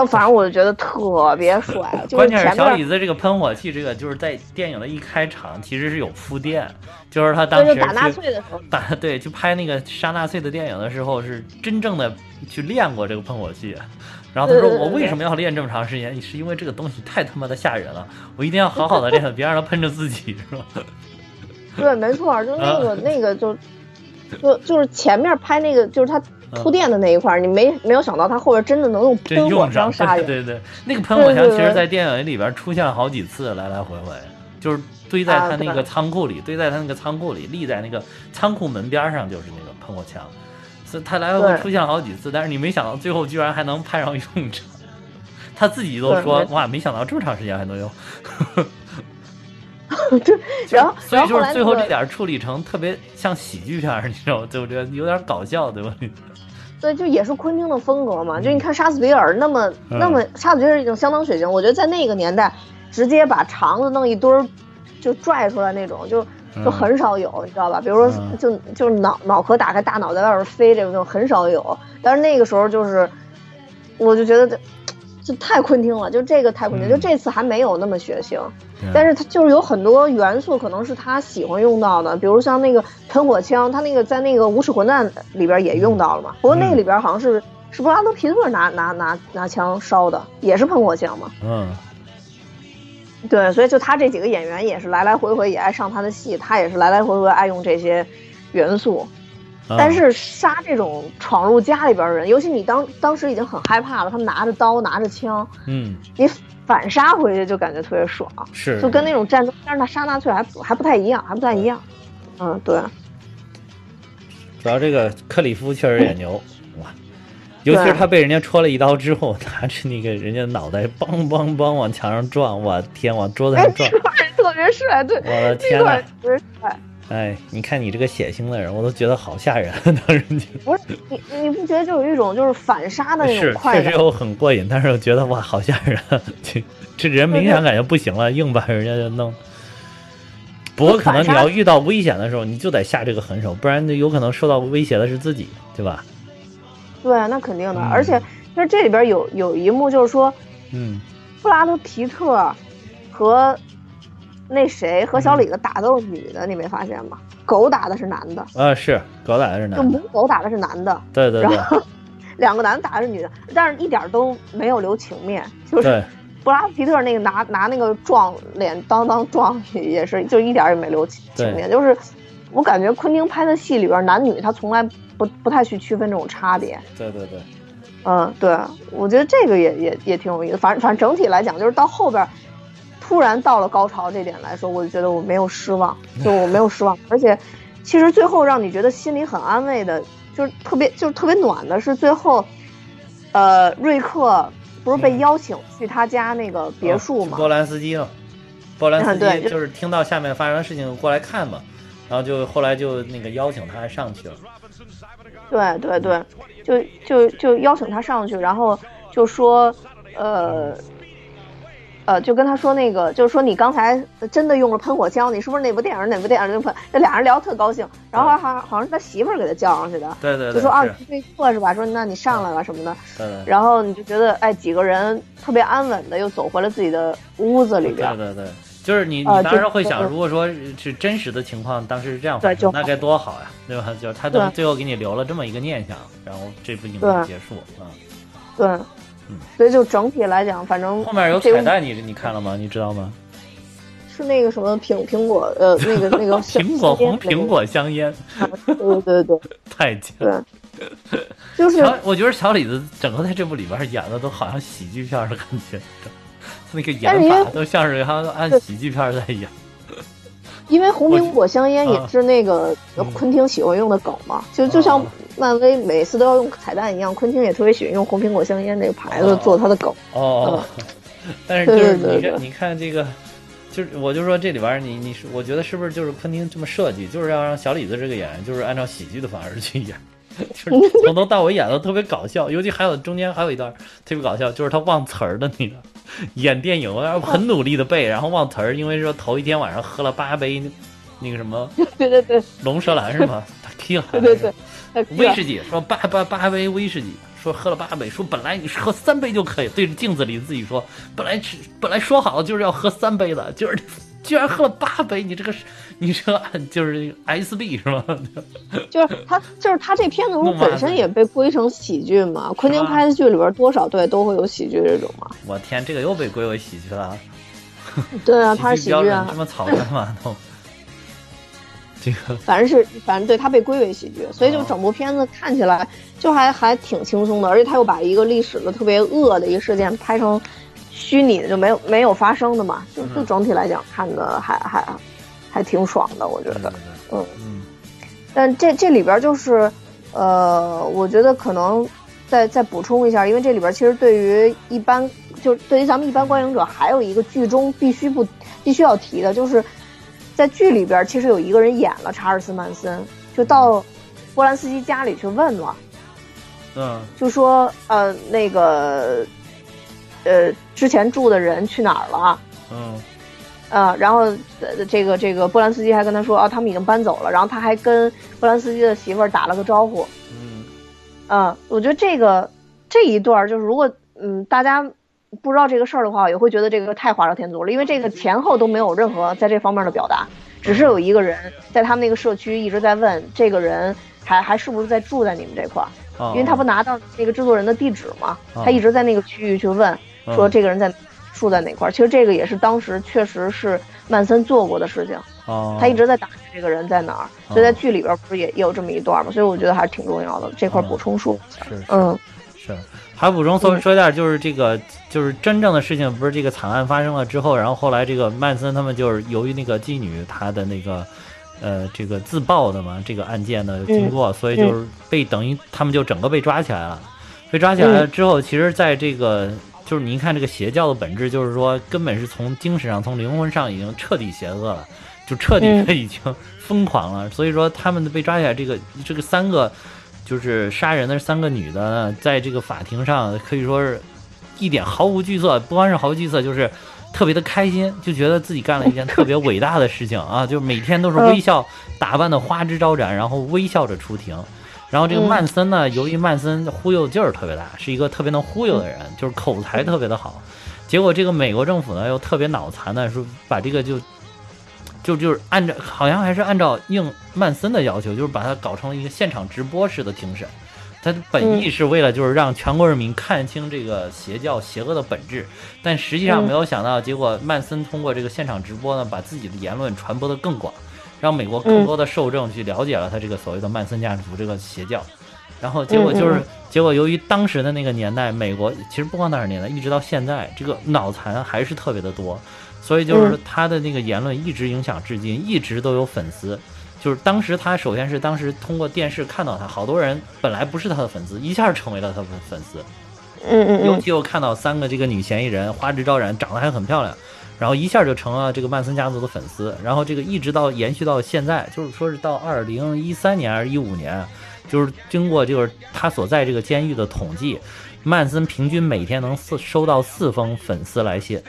哦，反正我就觉得特别帅。关键是小李子这个喷火器，这个就是在电影的一开场其实是有铺垫，就是他当时打纳粹的时候，打对，去拍那个杀纳粹的电影的时候，是真正的去练过这个喷火器。然后他说：“我为什么要练这么长时间？是因为这个东西太他妈的吓人了，我一定要好好的练它，别让它喷着自己，是吧？”对，没错，就那个、啊、那个就就就是前面拍那个，就是他。铺垫的那一块，你没没有想到他后边真的能用喷火枪杀人。对对，那个喷火枪其实，在电影里边出现了好几次，来来回回，就是堆在他那个仓库里，堆在他那个仓库里，立在那个仓库门边上，就是那个喷火枪，所以他来回出现了好几次。但是你没想到，最后居然还能派上用场，他自己都说：“哇，没想到这么长时间还能用。”对，然后所以就是最后这点处理成特别像喜剧片，你知道吗？对不对？有点搞笑，对吧？对，就也是昆汀的风格嘛。就你看杀死比尔那么那么，杀死比尔已经相当血腥。我觉得在那个年代，直接把肠子弄一堆儿就拽出来那种，就就很少有，你知道吧？比如说就，就就是脑脑壳打开，大脑在外边飞这种很少有。但是那个时候就是，我就觉得这就太昆汀了，就这个太昆汀。就这次还没有那么血腥，但是它就是有很多元素，可能是他喜欢用到的，比如像那个喷火枪，他那个在那个无耻混蛋里边也用到了嘛。不过那个里边好像是是布拉德皮特拿拿拿拿枪烧的，也是喷火枪嘛。嗯，对，所以就他这几个演员也是来来回回也爱上他的戏，他也是来来回回爱用这些元素。但是杀这种闯入家里边的人，尤其你当当时已经很害怕了，他们拿着刀拿着枪，嗯，你反杀回去就感觉特别爽，是就跟那种战争，但是他杀纳粹还还不太一样，还不太一样，嗯，对。主要这个克里夫确实也牛，哇，尤其是他被人家戳了一刀之后，拿着那个人家脑袋梆梆梆往墙上撞，我天，往桌子上撞，哎、这人特别帅，对，我的天哪，特别帅。哎，你看你这个血腥的人，我都觉得好吓人。当时不是你，你不觉得就有一种就是反杀的那种快感？是，确实有很过瘾，但是我觉得哇，好吓人！这这人明显感觉不行了，硬把人家就弄。不过可能你要遇到危险的时候，你就得下这个狠手，不然就有可能受到威胁的是自己，对吧？对，那肯定的。嗯、而且就是这里边有有一幕，就是说，嗯，布拉德皮特和。那谁和小李子打都是女的、嗯、你没发现吗？狗打的是男的啊，是狗打的是男的，就母狗打的是男的，对对对，然后两个男的打的是女的，但是一点都没有留情面，就是布拉皮特那个拿拿那个撞脸当当撞也是，就一点也没留情面，就是我感觉昆汀拍的戏里边男女他从来不不太去区分这种差别，对对对，嗯，对，我觉得这个也也也挺有意思，反正反正整体来讲就是到后边突然到了高潮这点来说，我就觉得我没有失望，就我没有失望，而且其实最后让你觉得心里很安慰的，就是特别就是特别暖的是最后，呃，瑞克不是被邀请去他家那个别墅吗？哦、波兰斯基了，波兰斯基就是听到下面发生的事情过来看嘛，然后就后来就那个邀请他上去了，对对对，就就就邀请他上去，然后就说，呃。呃，就跟他说那个，就是说你刚才真的用了喷火枪，你是不是哪部电影哪部电影就喷？这俩人聊特高兴，然后好像好像是他媳妇儿给他叫上去的，对对对，就说啊，你对错是吧？说那你上来吧什么的，对对对，然后你就觉得哎，几个人特别安稳的又走回了自己的屋子里边，对对对，就是你你当时会想，呃、如果说是真实的情况，当时是这样发生，那该多好呀，对吧？就是他最后给你留了这么一个念想，然后这部影片结束啊，对。嗯对，所以就整体来讲，反正后面有彩蛋，你你看了吗？你知道吗？是那个什么苹苹果呃，那个那个苹果红苹果香烟，对对对，太近了。就是我觉得小李子整个在这部里边演的都好像喜剧片的感觉，那个演法都像是他按喜剧片在演。因为红苹果香烟也是那个昆汀喜欢用的梗嘛，就就像漫威每次都要用彩蛋一样，昆汀也特别喜欢用红苹果香烟那个牌子做他的梗。哦，但是就是你你看这个，就是我就说这里边你你是我觉得是不是就是昆汀这么设计，就是要让小李子这个演员就是按照喜剧的方式去演，就是从头到尾演的特别搞笑，尤其还有中间还有一段特别搞笑，就是他忘词儿的那个。演电影，然后很努力的背，然后忘词儿，因为说头一天晚上喝了八杯，那个什么，对对对，龙舌兰是吗？他踢了，对对对，威士忌，说八八八杯威士忌，说喝了八杯，说本来你喝三杯就可以，对着镜子里自己说，本来本来说好就是要喝三杯的，就是居然喝了八杯，你这个你这个就是 S B 是吗？就是他就是他这片子不本身也被归成喜剧嘛，昆汀拍的剧里边多少对都会有喜剧这种嘛。我天，这个又被归为喜剧了。对啊，他是喜剧啊，什么草根嘛都。这个反正是反正对他被归为喜剧，所以就整部片子看起来就还还挺轻松的，而且他又把一个历史的特别恶的一个事件拍成。虚拟的就没有没有发生的嘛，就就整体来讲看的还还还挺爽的，我觉得，嗯嗯，但这这里边就是，呃，我觉得可能再再补充一下，因为这里边其实对于一般就对于咱们一般观影者，还有一个剧中必须不必须要提的，就是在剧里边其实有一个人演了查尔斯曼森，就到波兰斯基家里去问了，嗯，就说呃那个。呃，之前住的人去哪儿了？嗯，呃，然后、呃、这个这个波兰斯基还跟他说啊，他们已经搬走了。然后他还跟波兰斯基的媳妇儿打了个招呼。嗯，啊、呃，我觉得这个这一段就是，如果嗯大家不知道这个事儿的话，也会觉得这个太华少天足了，因为这个前后都没有任何在这方面的表达，只是有一个人在他们那个社区一直在问这个人还还是不是在住在你们这块儿。因为他不拿到那个制作人的地址嘛，哦、他一直在那个区域去问，哦、说这个人在住在哪块儿。其实这个也是当时确实是曼森做过的事情，哦、他一直在打听这个人在哪儿，哦、所以在剧里边不是也有这么一段嘛，所以我觉得还是挺重要的，这块补充说一下，嗯，是，还补充说说一下，就是这个就是真正的事情，不是这个惨案发生了之后，然后后来这个曼森他们就是由于那个妓女她的那个。呃，这个自爆的嘛，这个案件的经过，嗯、所以就是被等于他们就整个被抓起来了，被抓起来之后，其实在这个就是你一看这个邪教的本质，就是说根本是从精神上、从灵魂上已经彻底邪恶了，就彻底的已经疯狂了。所以说他们被抓起来，这个这个三个就是杀人的三个女的，在这个法庭上可以说是一点毫无惧色，不光是毫无惧色，就是特别的开心，就觉得自己干了一件特别伟大的事情啊！就每天都是微笑，打扮的花枝招展，然后微笑着出庭。然后这个曼森呢，由于曼森忽悠劲儿特别大，是一个特别能忽悠的人，就是口才特别的好。结果这个美国政府呢又特别脑残的，说把这个就就就是按照好像还是按照应曼森的要求，就是把它搞成了一个现场直播式的庭审。他本意是为了就是让全国人民看清这个邪教邪恶的本质，但实际上没有想到，结果曼森通过这个现场直播呢，把自己的言论传播的更广，让美国更多的受众去了解了他这个所谓的曼森家族这个邪教。然后结果就是结果由于当时的那个年代，美国其实不光当时年代，一直到现在这个脑残还是特别的多，所以就是他的那个言论一直影响至今，一直都有粉丝。就是当时他首先是当时通过电视看到他，好多人本来不是他的粉丝，一下成为了他的粉丝。嗯嗯。尤其又看到三个这个女嫌疑人花枝招展，长得还很漂亮，然后一下就成了这个曼森家族的粉丝。然后这个一直到延续到现在，就是说是到二零一三年还是一五年，就是经过就是他所在这个监狱的统计，曼森平均每天能四收到四封粉丝来信。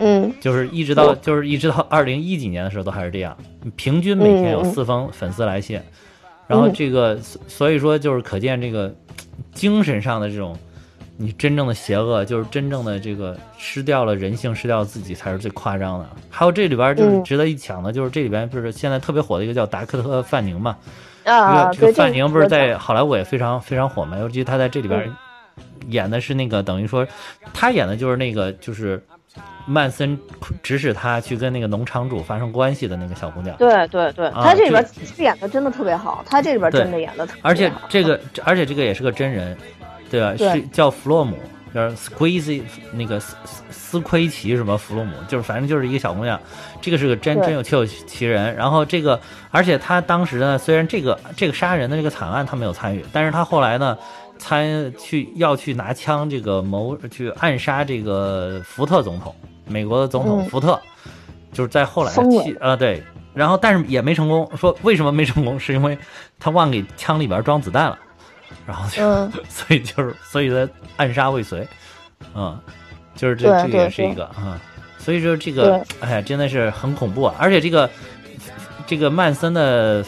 嗯，就是一直到就是一直到二零一几年的时候都还是这样，平均每天有四封粉丝来信，然后这个所以说就是可见这个精神上的这种，你真正的邪恶就是真正的这个失掉了人性，失掉自己才是最夸张的。还有这里边就是值得一讲的，就是这里边不是现在特别火的一个叫达克特·范宁嘛，啊，这个范宁不是在好莱坞也非常非常火嘛，尤其他在这里边演的是那个等于说他演的就是那个就是。曼森指使他去跟那个农场主发生关系的那个小姑娘，对对对，他这里边演的真的特别好，他这里边真的演的特别好，而且这个而且这个也是个真人，对吧？对，是叫弗洛姆，就是 Squeezy 那个斯斯奎奇什么弗洛姆，就是反正就是一个小姑娘，这个是个真真有确有其人。然后这个，而且他当时呢，虽然这个这个杀人的这个惨案他没有参与，但是他后来呢。参去要去拿枪，这个谋去暗杀这个福特总统，美国的总统福特，嗯、就是在后来去啊、呃、对，然后但是也没成功。说为什么没成功？是因为他忘给枪里边装子弹了，然后就、嗯、所以就是所以他暗杀未遂，嗯，就是这这个也是一个啊、嗯，所以说这个哎呀真的是很恐怖啊，而且这个这个曼森的。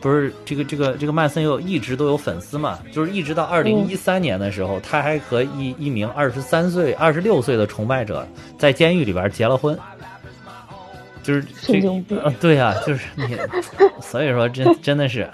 不是这个这个这个曼森又一直都有粉丝嘛，就是一直到二零一三年的时候，嗯、他还和一一名二十三岁、二十六岁的崇拜者在监狱里边结了婚，就是这个、啊、对啊，就是你，所以说真真的是，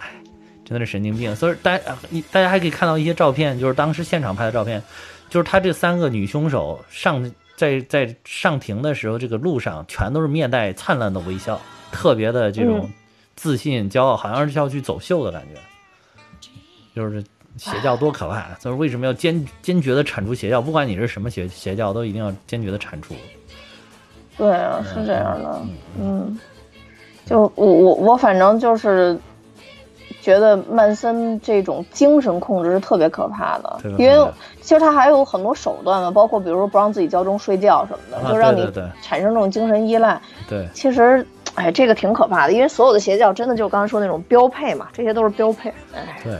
真的是神经病。所以大家大家还可以看到一些照片，就是当时现场拍的照片，就是他这三个女凶手上在在上庭的时候，这个路上全都是面带灿烂的微笑，特别的这种。嗯自信、骄傲，好像是要去走秀的感觉，就是邪教多可怕！就是为什么要坚坚决的铲除邪教？不管你是什么邪邪教，都一定要坚决的铲除。对啊，是这样的。嗯，嗯就我我我反正就是觉得曼森这种精神控制是特别可怕的，因为其实他还有很多手段嘛，包括比如说不让自己觉中睡觉什么的，啊、就让你产生这种精神依赖。对，其实。哎，这个挺可怕的，因为所有的邪教真的就刚才说那种标配嘛，这些都是标配。哎，对，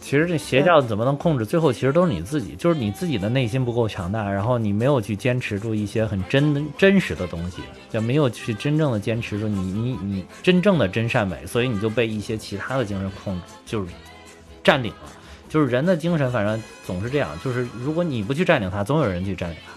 其实这邪教怎么能控制？最后其实都是你自己，就是你自己的内心不够强大，然后你没有去坚持住一些很真真实的东西，就没有去真正的坚持住你你你真正的真善美，所以你就被一些其他的精神控制，就是占领了。就是人的精神，反正总是这样，就是如果你不去占领它，总有人去占领它。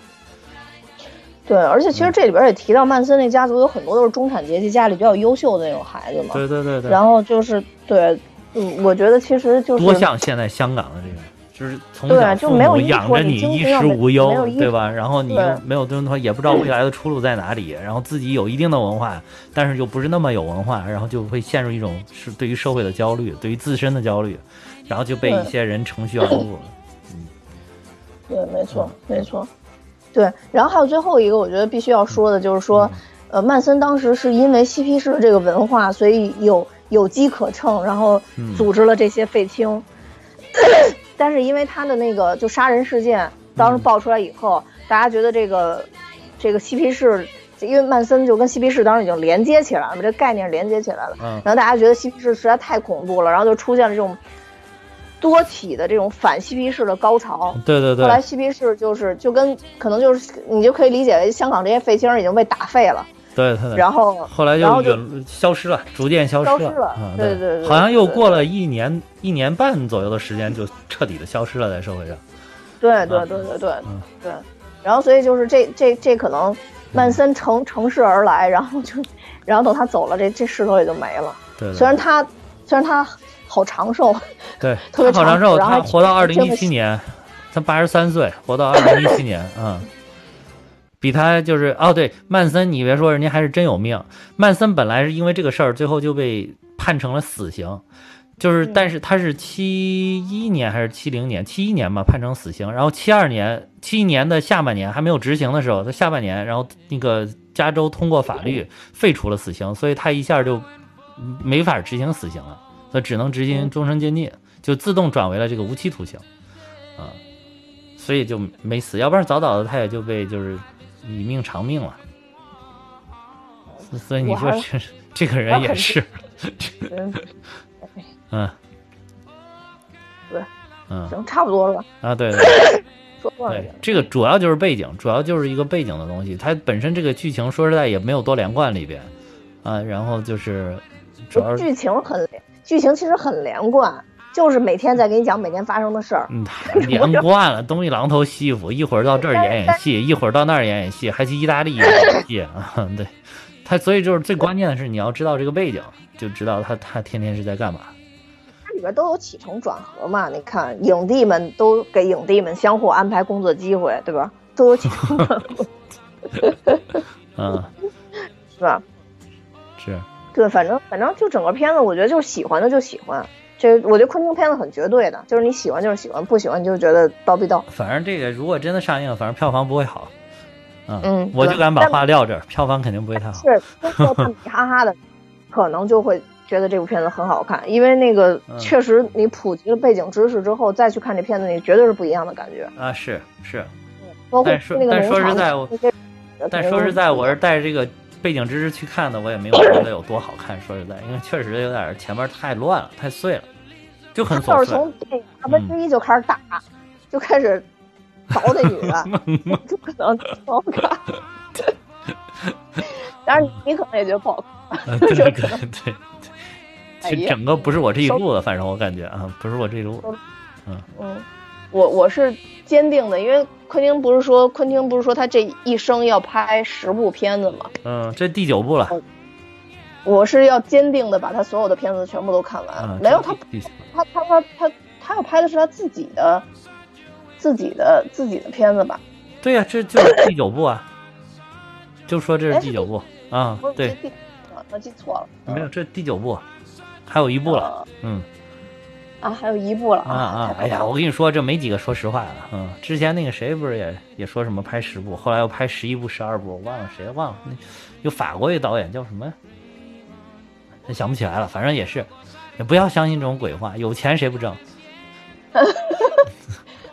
对，而且其实这里边也提到曼森那家族有很多都是中产阶级家里比较优秀的那种孩子嘛。对对对对。然后就是对，嗯，我觉得其实就是多像现在香港的这个，就是从小父母养着你衣食无忧，对吧？然后你又没有挣脱，也不知道未来的出路在哪里，然后自己有一定的文化，但是又不是那么有文化，然后就会陷入一种是对于社会的焦虑，对于自身的焦虑，然后就被一些人程序安抚了。嗯，对，没错，没错。对，然后还有最后一个，我觉得必须要说的就是说，呃，曼森当时是因为嬉皮士这个文化，所以有有机可乘，然后组织了这些废青，嗯、但是因为他的那个就杀人事件当时爆出来以后，嗯、大家觉得这个这个嬉皮士，因为曼森就跟嬉皮士当时已经连接起来了，这个概念连接起来了，嗯、然后大家觉得嬉皮士实在太恐怖了，然后就出现了这种多起的这种反嬉皮士的高潮。对对对。后来嬉皮士就是就跟可能就是你就可以理解为香港这些废青已经被打废了。对对对。然后后来就消失了，逐渐消失了。消失了嗯、对对 对, 对, 对。好像又过了一年一年半左右的时间，就彻底的消失了在社会上。对对对对对、嗯、对。然后所以就是这这这可能曼森乘乘势而来，然后就然后等他走了，这这势头也就没了。对, 对。虽然他虽然他。好长寿，对，特别长他好长寿，他活到二零一七年，他八十三岁，活到二零一七年，嗯，比他就是哦，对，曼森，你别说，人家还是真有命。曼森本来是因为这个事儿，最后就被判成了死刑，就是，但是他是七一年还是七零年，七一年吧，判成死刑，然后七二年，七一年的下半年还没有执行的时候，他下半年，然后那个加州通过法律废除了死刑，所以他一下就没法执行死刑了。那只能执行终身监禁，就自动转为了这个无期徒刑，啊，所以就没死，要不然早早的他也就被就是以命偿命了。所以你说这这个人也是，嗯，对，嗯，行，差不多了啊，对对，说过了。对，这个主要就是背景，主要就是一个背景的东西，它本身这个剧情说实在也没有多连贯里边，啊，然后就是主要剧情很连。剧情其实很连贯，就是每天在给你讲每天发生的事儿。嗯，太连贯了，东一榔头西一斧，一会儿到这儿演演戏，一会儿到那儿演演戏，还去意大利演演戏啊。对，他所以就是最关键的是你要知道这个背景，就知道他他天天是在干嘛。它里边都有起承转合嘛，你看影帝们都给影帝们相互安排工作机会，对吧？都有起承转合，嗯，是吧？是。对，反正反正就整个片子，我觉得就是喜欢的就喜欢。这我觉得昆汀片子很绝对的，就是你喜欢就是喜欢，不喜欢你就觉得叨逼叨。反正这个如果真的上映，反正票房不会好。嗯，嗯我就敢把话撂这儿，票房肯定不会太好。是，包括米哈哈的，可能就会觉得这部片子很好看，因为那个确实你普及了背景知识之后、嗯、再去看这片子，你绝对是不一样的感觉。啊，是是。包括那个但说实在，我但说实在，我是带着这个。背景知识去看的，我也没有觉得有多好看。说实在，因为确实有点前面太乱了，太碎了，就很琐碎。就是从电影二分之一就开始打，就开始搞那女的，就可能不好看。当然你可能也觉得不好看。对对对，其实整个不是我这一路的，反正我感觉啊，不是我这一路。嗯嗯，我我是坚定的，因为。昆汀不是说，昆汀不是说他这一生要拍十部片子吗？嗯，这第九部了。我是要坚定的把他所有的片子全部都看完。嗯、没有他，他他他他他要拍的是他自己的、自己的、自己的片子吧？对呀、啊，这就是第九部啊。就说这是第九部啊，对。我记错了。没有，这第九部，还有一部了。嗯。啊，还有一部了啊啊！哎呀，我跟你说，这没几个说实话的。嗯，之前那个谁不是也也说什么拍十部，后来又拍十一部、十二部，我忘了谁忘了，那有法国一导演叫什么，想不起来了。反正也是，也不要相信这种鬼话，有钱谁不挣？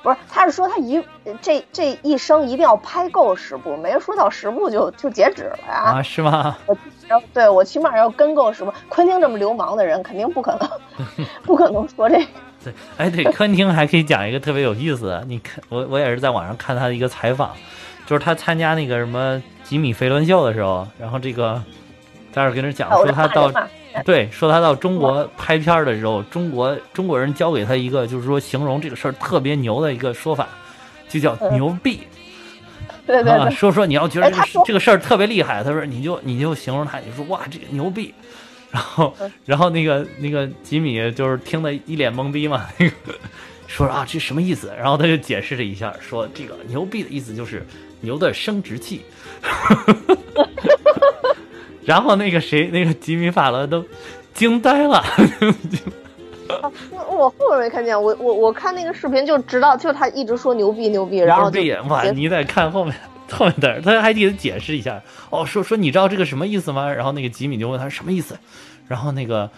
不是，他是说他一这这一生一定要拍够十部，没说到十部就就截止了呀？啊，是吗？我对我起码要跟够十部。昆汀这么流氓的人，肯定不可能，不可能说这个。对，哎，对，昆汀还可以讲一个特别有意思的。你看，我我也是在网上看他的一个采访，就是他参加那个什么吉米·费伦秀的时候，然后这个在这跟他讲说他到。啊对，说他到中国拍片的时候，中国中国人教给他一个，就是说形容这个事儿特别牛的一个说法，就叫牛逼。对对对，啊、说说你要觉得这个、哎、这个事儿特别厉害，他说你就你就形容他，你说哇这个牛逼，然后然后那个那个吉米就是听得一脸懵逼嘛，那个说啊这什么意思？然后他就解释了一下，说这个牛逼的意思就是牛的生殖器。然后那个谁，那个吉米·法伦都惊呆了。啊、我后面没看见，我我我看那个视频就知道，就他一直说牛逼牛逼，然后就哇，你得看后面后面的，他还给他解释一下。哦，说说你知道这个什么意思吗？然后那个吉米就问他什么意思，然后那个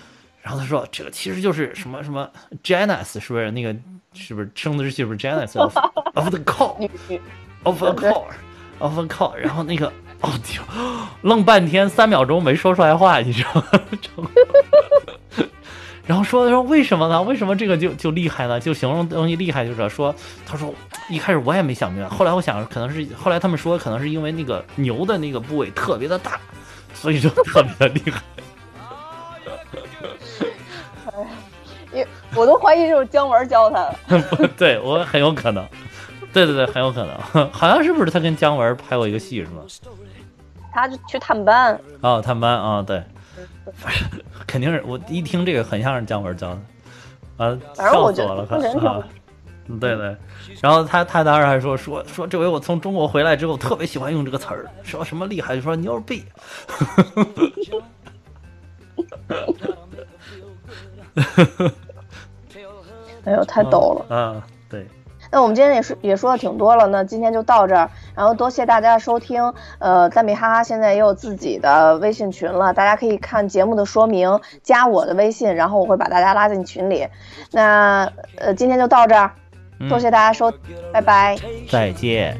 然后他说这个其实就是什么什么 Janice 是不是那个是不是生的是不是 Janice of, of the call of a call of a call 然后那个哦丢，愣半天三秒钟没说出来话，你知道吗？然后说说为什么呢？为什么这个就就厉害呢？就形容东西厉害，就是说，他说一开始我也没想明白，后来我想可能是后来他们说可能是因为那个牛的那个部位特别的大，所以就特别的厉害。哎，我都怀疑就是姜文教他了。对，我很有可能。对对对，很有可能。好像是不是他跟姜文拍过一个戏是吗？他去探班。哦，探班啊、哦，对。肯定是我一听这个很像是姜文教的啊，笑死我了！啊，对对，然后他他当时还说说说这回我从中国回来之后特别喜欢用这个词儿，说什么厉害就说牛逼，哎呦太逗了啊！对。那我们今天也说也说的挺多了，那今天就到这儿，然后多谢大家的收听。呃，蛋比哈哈现在也有自己的微信群了，大家可以看节目的说明，加我的微信，然后我会把大家拉进群里。那呃，今天就到这儿，多谢大家收，嗯、拜拜，再见。